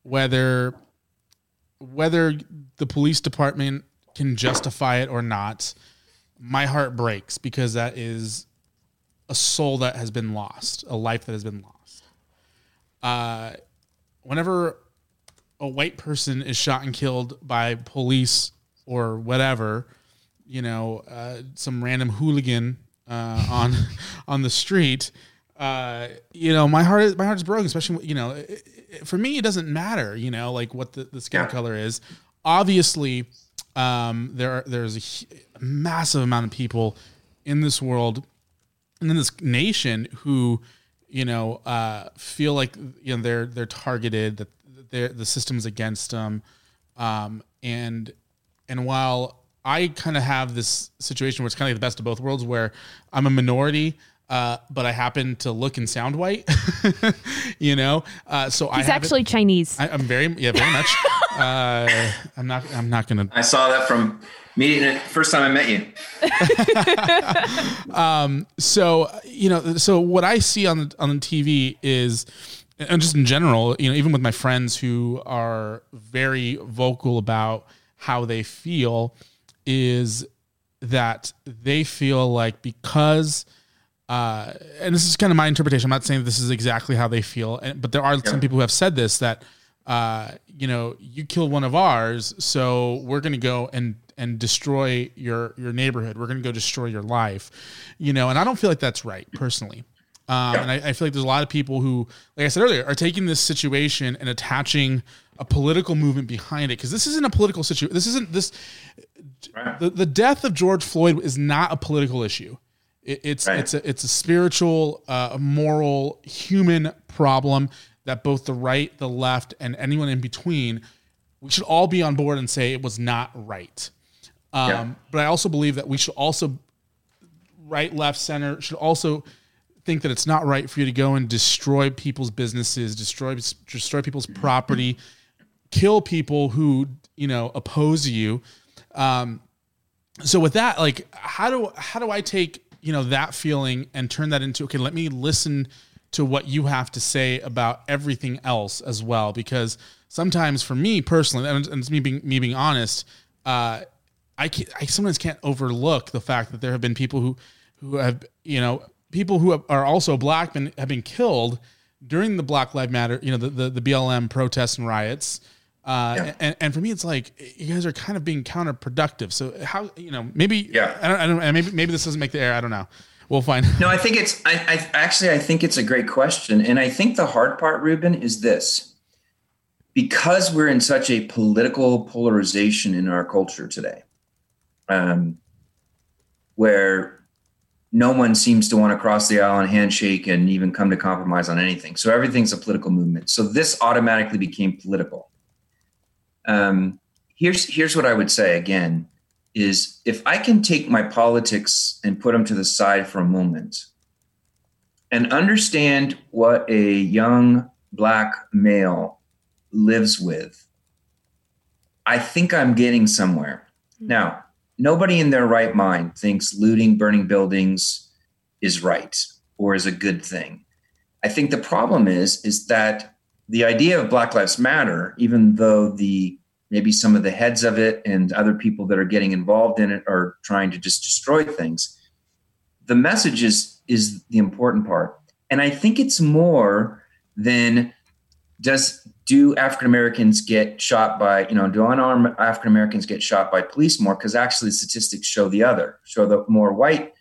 whether the police department can justify it or not, my heart breaks, because that is a soul that has been lost, a life that has been lost. Whenever a white person is shot and killed by police or whatever, some random hooligan on the street, my heart is broken, especially, for me, it doesn't matter, what the skin color is. Obviously, there's a massive amount of people in this world and in this nation who, feel like, they're targeted, that the system's against them. And while I kind of have this situation where it's kind of like the best of both worlds, where I'm a minority, but I happen to look and sound white, so he's actually Chinese. I'm very much. I'm not going to. I saw that from meeting it first time I met you. So what I see on TV is, and just in general, even with my friends who are very vocal about how they feel, is that they feel like because, and this is kind of my interpretation, I'm not saying this is exactly how they feel, but there are some people who have said this, that, you killed one of ours, so we're going to go and destroy your neighborhood. We're going to go destroy your life, and I don't feel like that's right personally. And I feel like there's a lot of people who, like I said earlier, are taking this situation and attaching a political movement behind it, because this isn't a political situation. This isn't this. Right. The death of George Floyd is not a political issue. It's a spiritual, moral, human problem that both the right, the left, and anyone in between, we should all be on board and say it was not right. But I also believe that we should also, right, left, center, should also think that it's not right for you to go and destroy people's businesses, destroy people's property, kill people who, oppose you. So with that, like, how do I take, that feeling and turn that into, okay, let me listen to what you have to say about everything else as well? Because sometimes for me personally, and it's me being honest, I sometimes can't overlook the fact that there have been people who have, people who are also black and have been killed during the Black Lives Matter, the BLM protests and riots. And for me, it's like, you guys are kind of being counterproductive. So how, maybe this doesn't make the air. I don't know. We'll find out. No, I think it's, I think it's a great question. And I think the hard part, Ruben, is this: because we're in such a political polarization in our culture today, where no one seems to want to cross the aisle and handshake and even come to compromise on anything. So everything's a political movement. So this automatically became political. Here's what I would say again, is if I can take my politics and put them to the side for a moment and understand what a young black male lives with, I think I'm getting somewhere. Mm-hmm. Now, nobody in their right mind thinks looting, burning buildings is right or is a good thing. I think the problem is that the idea of Black Lives Matter, even though the maybe some of the heads of it and other people that are getting involved in it are trying to just destroy things, the message is the important part. And I think it's more than just do African-Americans get shot by, do unarmed African-Americans get shot by police more? Because actually statistics show the more white.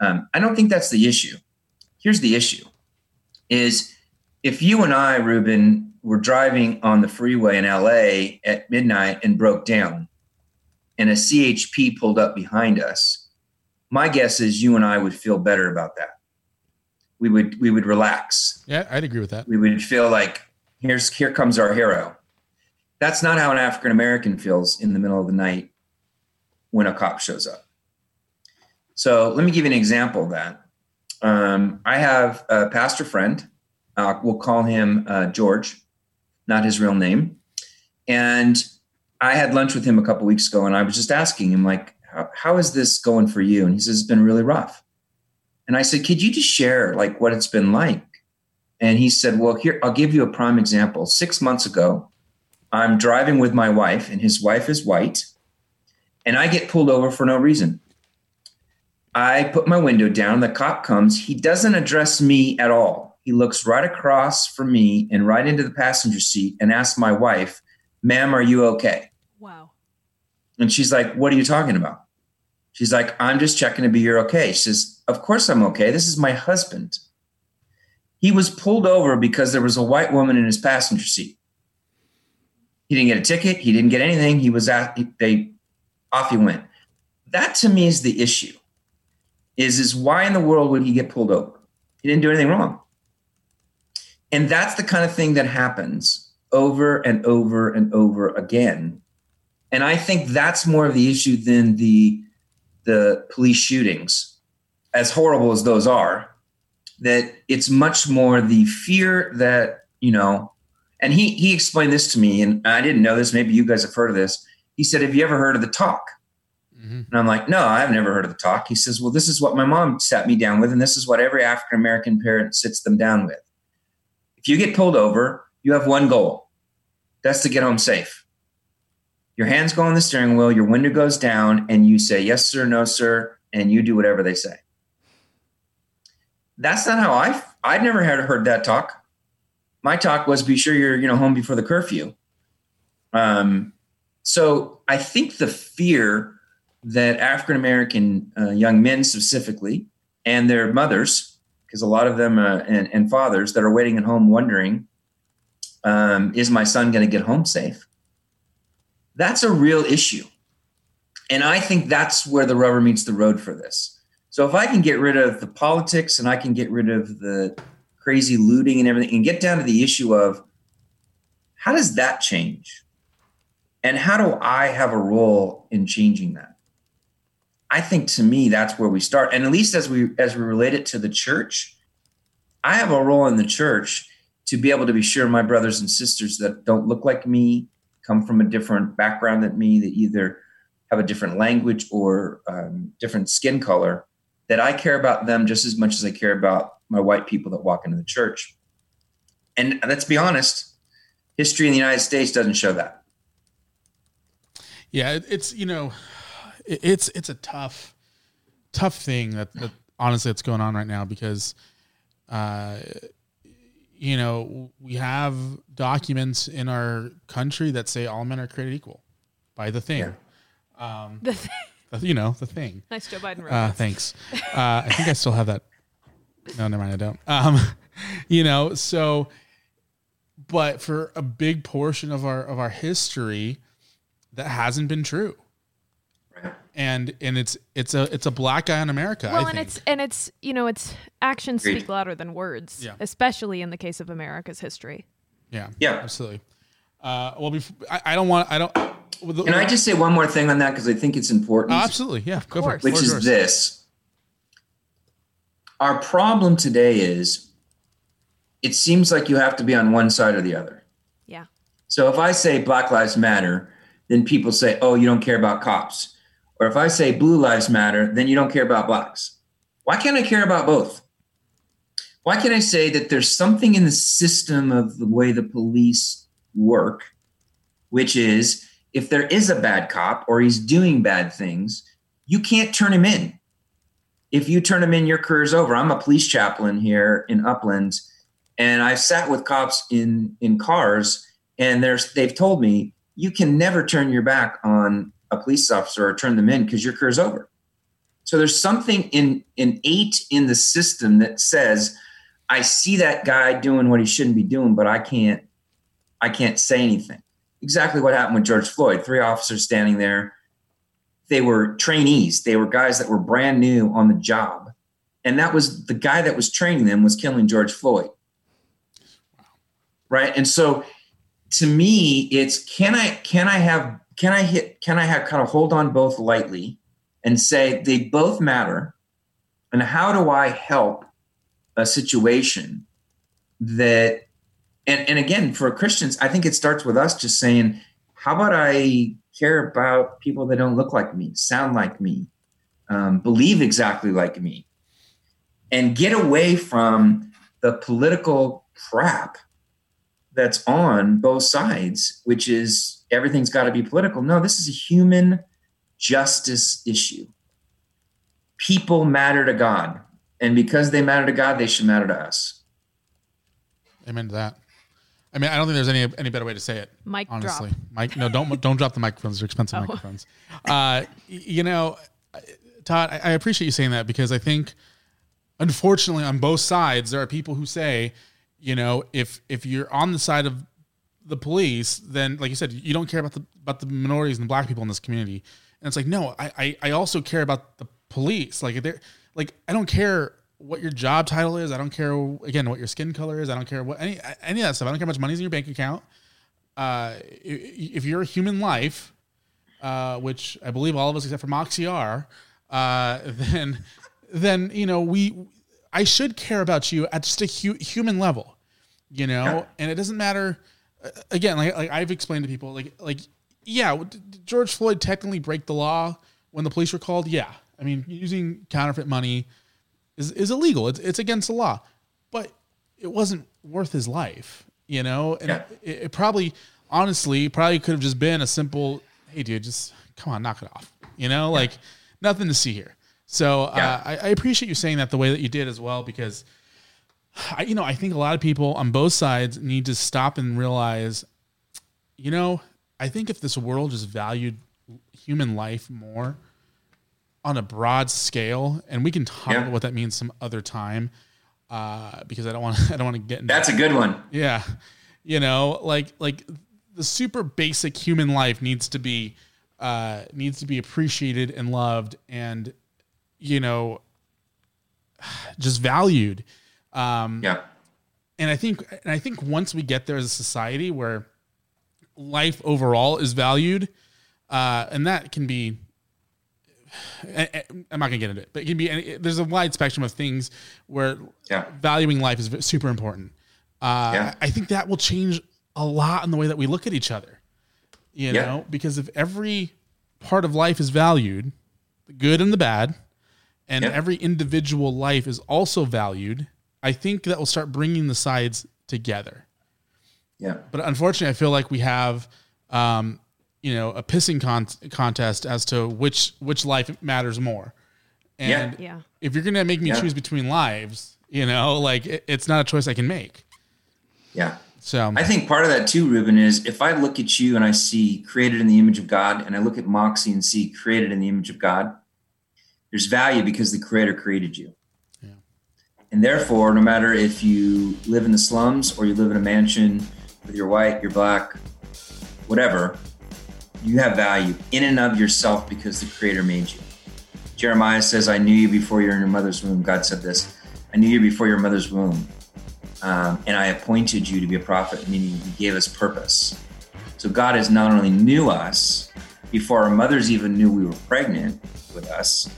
I don't think that's the issue. Here's the issue is if you and I, Ruben, were driving on the freeway in LA at midnight and broke down and a CHP pulled up behind us, my guess is you and I would feel better about that. We would relax. Yeah, I'd agree with that. We would feel like, here comes our hero. That's not how an African-American feels in the middle of the night when a cop shows up. So let me give you an example of that. I have a pastor friend. We'll call him George, not his real name. And I had lunch with him a couple weeks ago, and I was just asking him, like, how is this going for you? And he says, it's been really rough. And I said, could you just share like what it's been like? And he said, well, here, I'll give you a prime example. 6 months ago, I'm driving with my wife, and his wife is white, and I get pulled over for no reason. I put my window down. The cop comes. He doesn't address me at all. He looks right across from me and right into the passenger seat and asks my wife, ma'am, are you okay? Wow. And she's like, what are you talking about? She's like, I'm just checking to be you're okay. She says, of course I'm okay. This is my husband. He was pulled over because there was a white woman in his passenger seat. He didn't get a ticket. He didn't get anything. He was off he went. That to me is the issue is why in the world would he get pulled over? He didn't do anything wrong. And that's the kind of thing that happens over and over and over again. And I think that's more of the issue than the police shootings, as horrible as those are, that it's much more the fear that, and he explained this to me, and I didn't know this. Maybe you guys have heard of this. He said, have you ever heard of the talk? Mm-hmm. And I'm like, no, I've never heard of the talk. He says, well, this is what my mom sat me down with, and this is what every African-American parent sits them down with. If you get pulled over, you have one goal. That's to get home safe. Your hands go on the steering wheel, your window goes down, and you say, yes, sir, no, sir, and you do whatever they say. That's not how I'd never had heard that talk. My talk was be sure you're home before the curfew. So I think the fear that African-American young men specifically and their mothers, because a lot of them and fathers that are waiting at home wondering, is my son going to get home safe? That's a real issue. And I think that's where the rubber meets the road for this. So if I can get rid of the politics and I can get rid of the crazy looting and everything and get down to the issue of how does that change? And how do I have a role in changing that? I think to me, that's where we start. And at least as we relate it to the church, I have a role in the church to be able to be sure my brothers and sisters that don't look like me, come from a different background than me, that either have a different language or different skin color, that I care about them just as much as I care about my white people that walk into the church. And let's be honest, history in the United States doesn't show that. Yeah, it's a tough thing that honestly that's going on right now because, we have documents in our country that say all men are created equal by the thing. Yeah. The thing. The thing. Nice Joe Biden reference. Thanks. I think I still have that. No, never mind. I don't. But for a big portion of our history, that hasn't been true. And it's a black guy in America. Well, it's actions speak louder than words, yeah. Especially in the case of America's history. Yeah, absolutely. Can I just say one more thing on that because I think it's important? Oh, absolutely, yeah. Go for it. Which is this: our problem today is it seems like you have to be on one side or the other. Yeah. So if I say Black Lives Matter, then people say, "Oh, you don't care about cops." Or if I say blue lives matter, then you don't care about blacks. Why can't I care about both? why can I say that there's something in the system of the way the police work, which is if there is a bad cop or he's doing bad things, you can't turn him in. If you turn him in, your career's over. I'm a police chaplain here in Upland, and I've sat with cops in cars, and they've told me, you can never turn your back on a police officer or turn them in because your career's over. So there's something innate in the system that says, I see that guy doing what he shouldn't be doing, but I can't say anything. Exactly what happened with George Floyd. 3 officers standing there. They were trainees. They were guys that were brand new on the job. And that was the guy that was training them was killing George Floyd. Wow. Right. And so to me, it's, can I hold on both lightly and say they both matter? And how do I help a situation that, and again, for Christians, I think it starts with us just saying, how about I care about people that don't look like me, sound like me, believe exactly like me, and get away from the political crap that's on both sides, which is everything's got to be political. No, this is a human justice issue. People matter to God. And because they matter to God, they should matter to us. Amen to that. I mean, I don't think there's any better way to say it. Mic honestly. Drop. Mike, no, don't drop the microphones. They're expensive microphones. You know, Todd, I appreciate you saying that because I think, unfortunately, on both sides, there are people who say, you know, if you're on the side of the police, then like you said, you don't care about the minorities and the black people in this community. And it's like, no, I also care about the police. Like they're like, I don't care what your job title is. I don't care, again, what your skin color is. I don't care what any of that stuff. I don't care how much money's in your bank account. If you're a human life, which I believe all of us except for Moxie are, then you know I should care about you at just a human level, you know. Yeah. And it doesn't matter. Again, like I've explained to people, like yeah, did George Floyd technically break the law when the police were called? Yeah, I mean using counterfeit money is illegal. It's against the law, but it wasn't worth his life, you know? And yeah. It probably, honestly, could have just been a simple, hey dude, just come on, knock it off. You know, like yeah. Nothing to see here. So yeah. I appreciate you saying that the way that you did as well, because I think a lot of people on both sides need to stop and realize, you know, I think if this world just valued human life more on a broad scale, and we can talk about what that means some other time, because I don't want to get into that's a good one. Yeah. You know, like the super basic human life needs to be appreciated and loved and, you know, just valued. And I think once we get there as a society where life overall is valued, and that can be, I'm not gonna get into it, but it can be, there's a wide spectrum of things where valuing life is super important. I think that will change a lot in the way that we look at each other, you know, because if every part of life is valued, the good and the bad, and every individual life is also valued, I think that will start bringing the sides together. Yeah. But unfortunately, I feel like we have, a pissing contest as to which life matters more. And if you're going to make me choose between lives, you know, like it's not a choice I can make. Yeah. So I think part of that too, Ruben, is if I look at you and I see created in the image of God, and I look at Moxie and see created in the image of God, there's value because the creator created you. And therefore, no matter if you live in the slums or you live in a mansion with your white, your black, whatever, you have value in and of yourself because the creator made you. Jeremiah says, I knew you before you were in your mother's womb. God said this, I knew you before your mother's womb. And I appointed you to be a prophet, meaning he gave us purpose. So God has not only knew us before our mothers even knew we were pregnant with us,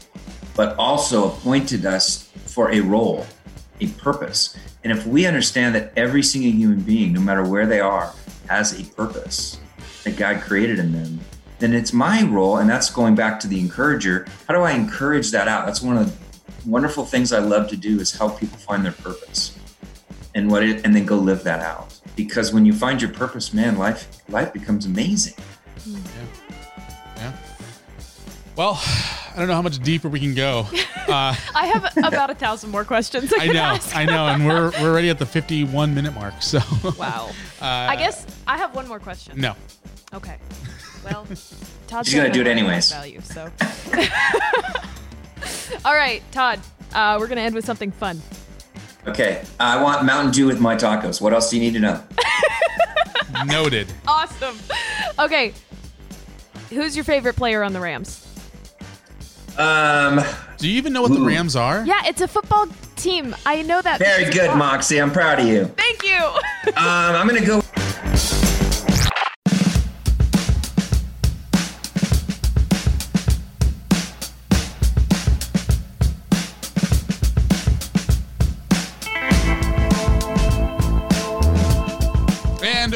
but also appointed us for a role, a purpose. And if we understand that every single human being, no matter where they are, has a purpose that God created in them, then it's my role. And that's going back to the encourager. How do I encourage that out? That's one of the wonderful things I love to do is help people find their purpose. and what it, and then go live that out. Because when you find your purpose, man, life becomes amazing. Yeah. Well, I don't know how much deeper we can go. I have about 1,000 more questions. I know. And we're already at the 51 minute mark. So wow. I guess I have one more question. No. Okay. Well, Todd's she's gonna do it anyways. Value, so. All right, Todd. We're gonna end with something fun. Okay. I want Mountain Dew with my tacos. What else do you need to know? Noted. Awesome. Okay. Who's your favorite player on the Rams? Do you even know what the Rams are? Yeah, it's a football team. I know that. Very good, Moxie. I'm proud of you. Thank you. I'm gonna go.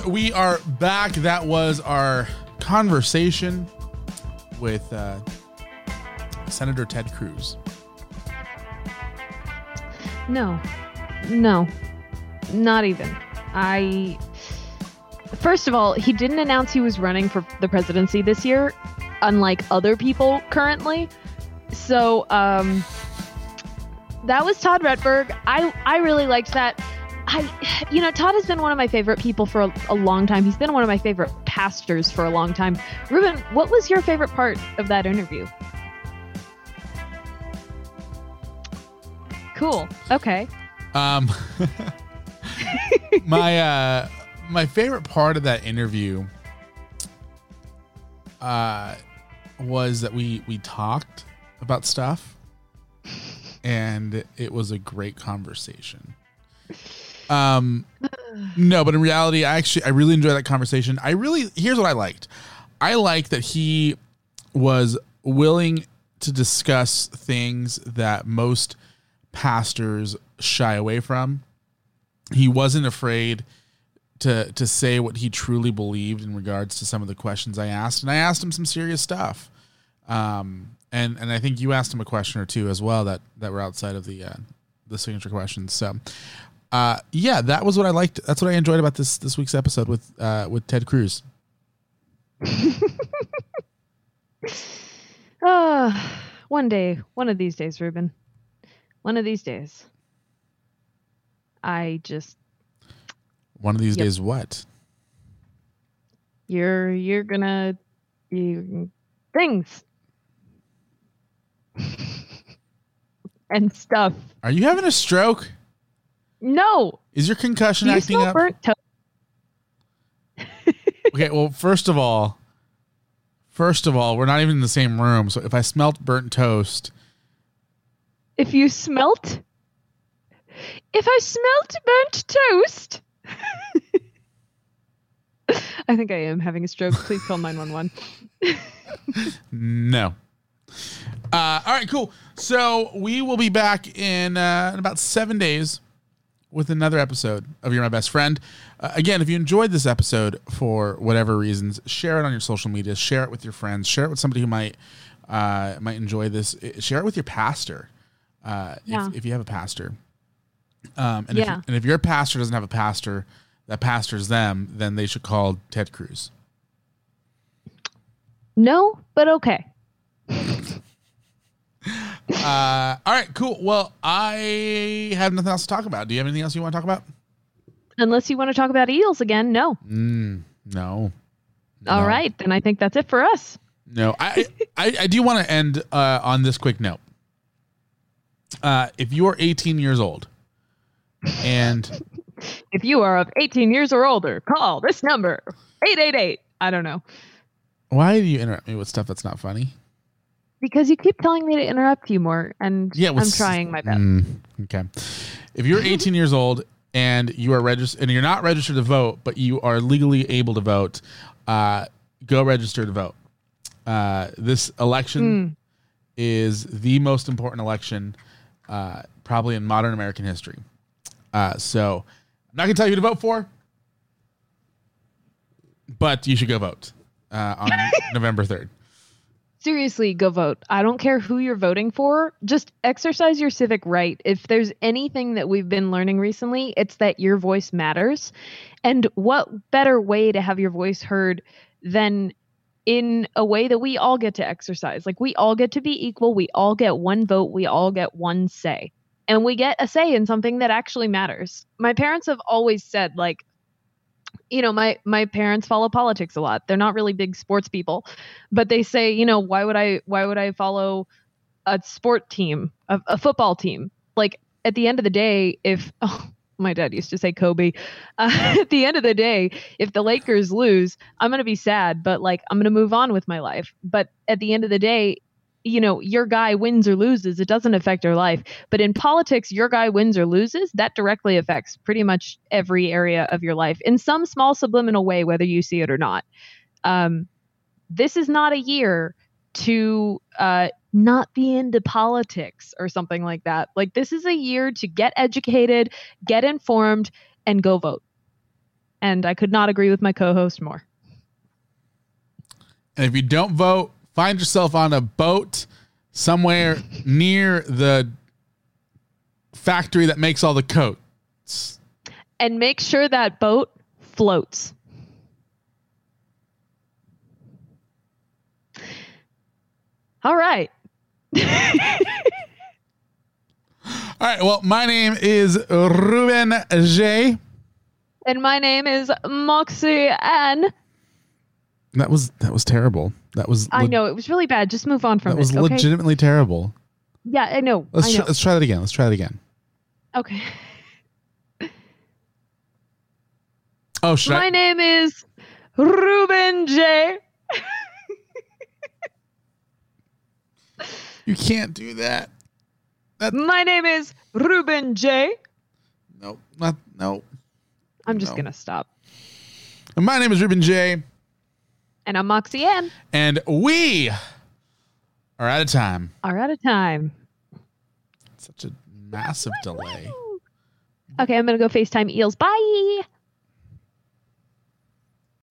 We are back. That was our conversation with Senator Ted Cruz. No, not even. First of all, he didn't announce he was running for the presidency this year, unlike other people currently. So that was Todd Rettberg. I really liked that. Todd has been one of my favorite people for a long time. He's been one of my favorite pastors for a long time. Ruben, what was your favorite part of that interview? Cool. Okay. My favorite part of that interview was that we talked about stuff, and it was a great conversation. No, but in reality, I really enjoyed that conversation. Here's what I liked. I liked that he was willing to discuss things that most pastors shy away from. He wasn't afraid to say what he truly believed in regards to some of the questions I asked. And I asked him some serious stuff. And I think you asked him a question or two as well that were outside of the signature questions. So, that was what I liked. That's what I enjoyed about this week's episode with Ted Cruz. One of these days, Ruben. One of these days. One of these days, what? You're gonna do things. And stuff. Are you having a stroke? No. Is your concussion acting up? Okay, well, first of all, we're not even in the same room. So if I smelt burnt toast. If I smelt burnt toast. I think I am having a stroke. Please call 911. No. All right, cool. So we will be back in about 7 days with another episode of You're My Best Friend. Again, if you enjoyed this episode for whatever reasons, share it on your social media, share it with your friends, share it with somebody who might enjoy this. Share it with your pastor. If you have a pastor. If your pastor doesn't have a pastor that pastors them, then they should call Ted Cruz. No, but okay. All right, cool. Well, I have nothing else to talk about. Do you have anything else you want to talk about? Unless you want to talk about eels again, no. No. All right, then I think that's it for us. No, I do want to end on this quick note. If you are 18 years old and... If you are of 18 years or older, call this number, 888. I don't know. Why do you interrupt me with stuff that's not funny? Because you keep telling me to interrupt you more, and I'm trying my best. Okay. If you're 18 years old and you are registered, and you're not registered to vote, but you are legally able to vote, go register to vote. This election is the most important election probably in modern American history. So I'm not going to tell you who to vote for, but you should go vote on November 3rd. seriously, go vote. I don't care who you're voting for. Just exercise your civic right. If there's anything that we've been learning recently, it's that your voice matters. And what better way to have your voice heard than in a way that we all get to exercise? Like, we all get to be equal. We all get one vote. We all get one say. And we get a say in something that actually matters. My parents have always said, like, you know, my parents follow politics a lot. They're not really big sports people, but they say, you know, why would I follow a sport team, a football team? Like, at the end of the day, my dad used to say Kobe, at the end of the day, if the Lakers lose, I'm going to be sad, but like, I'm going to move on with my life. But at the end of the day, you know, your guy wins or loses. It doesn't affect your life. But in politics, your guy wins or loses. That directly affects pretty much every area of your life in some small subliminal way, whether you see it or not. This is not a year to not be into politics or something like that. Like, this is a year to get educated, get informed, and go vote. And I could not agree with my co-host more. And if you don't vote, find yourself on a boat somewhere near the factory that makes all the coats. And make sure that boat floats. All right. All right. Well, my name is Ruben J. And my name is Moxie Ann. That was terrible. I know, it was really bad. Just move on from it. That was legitimately terrible. Yeah, I know. Let's try that again. Okay. Oh, shit. My name is Ruben J. You can't do that. My name is Ruben J. Nope. I'm just going to stop. And my name is Ruben J. And I'm Moxie Ann. And we are out of time. Such a massive delay. Okay, I'm going to go FaceTime eels. Bye.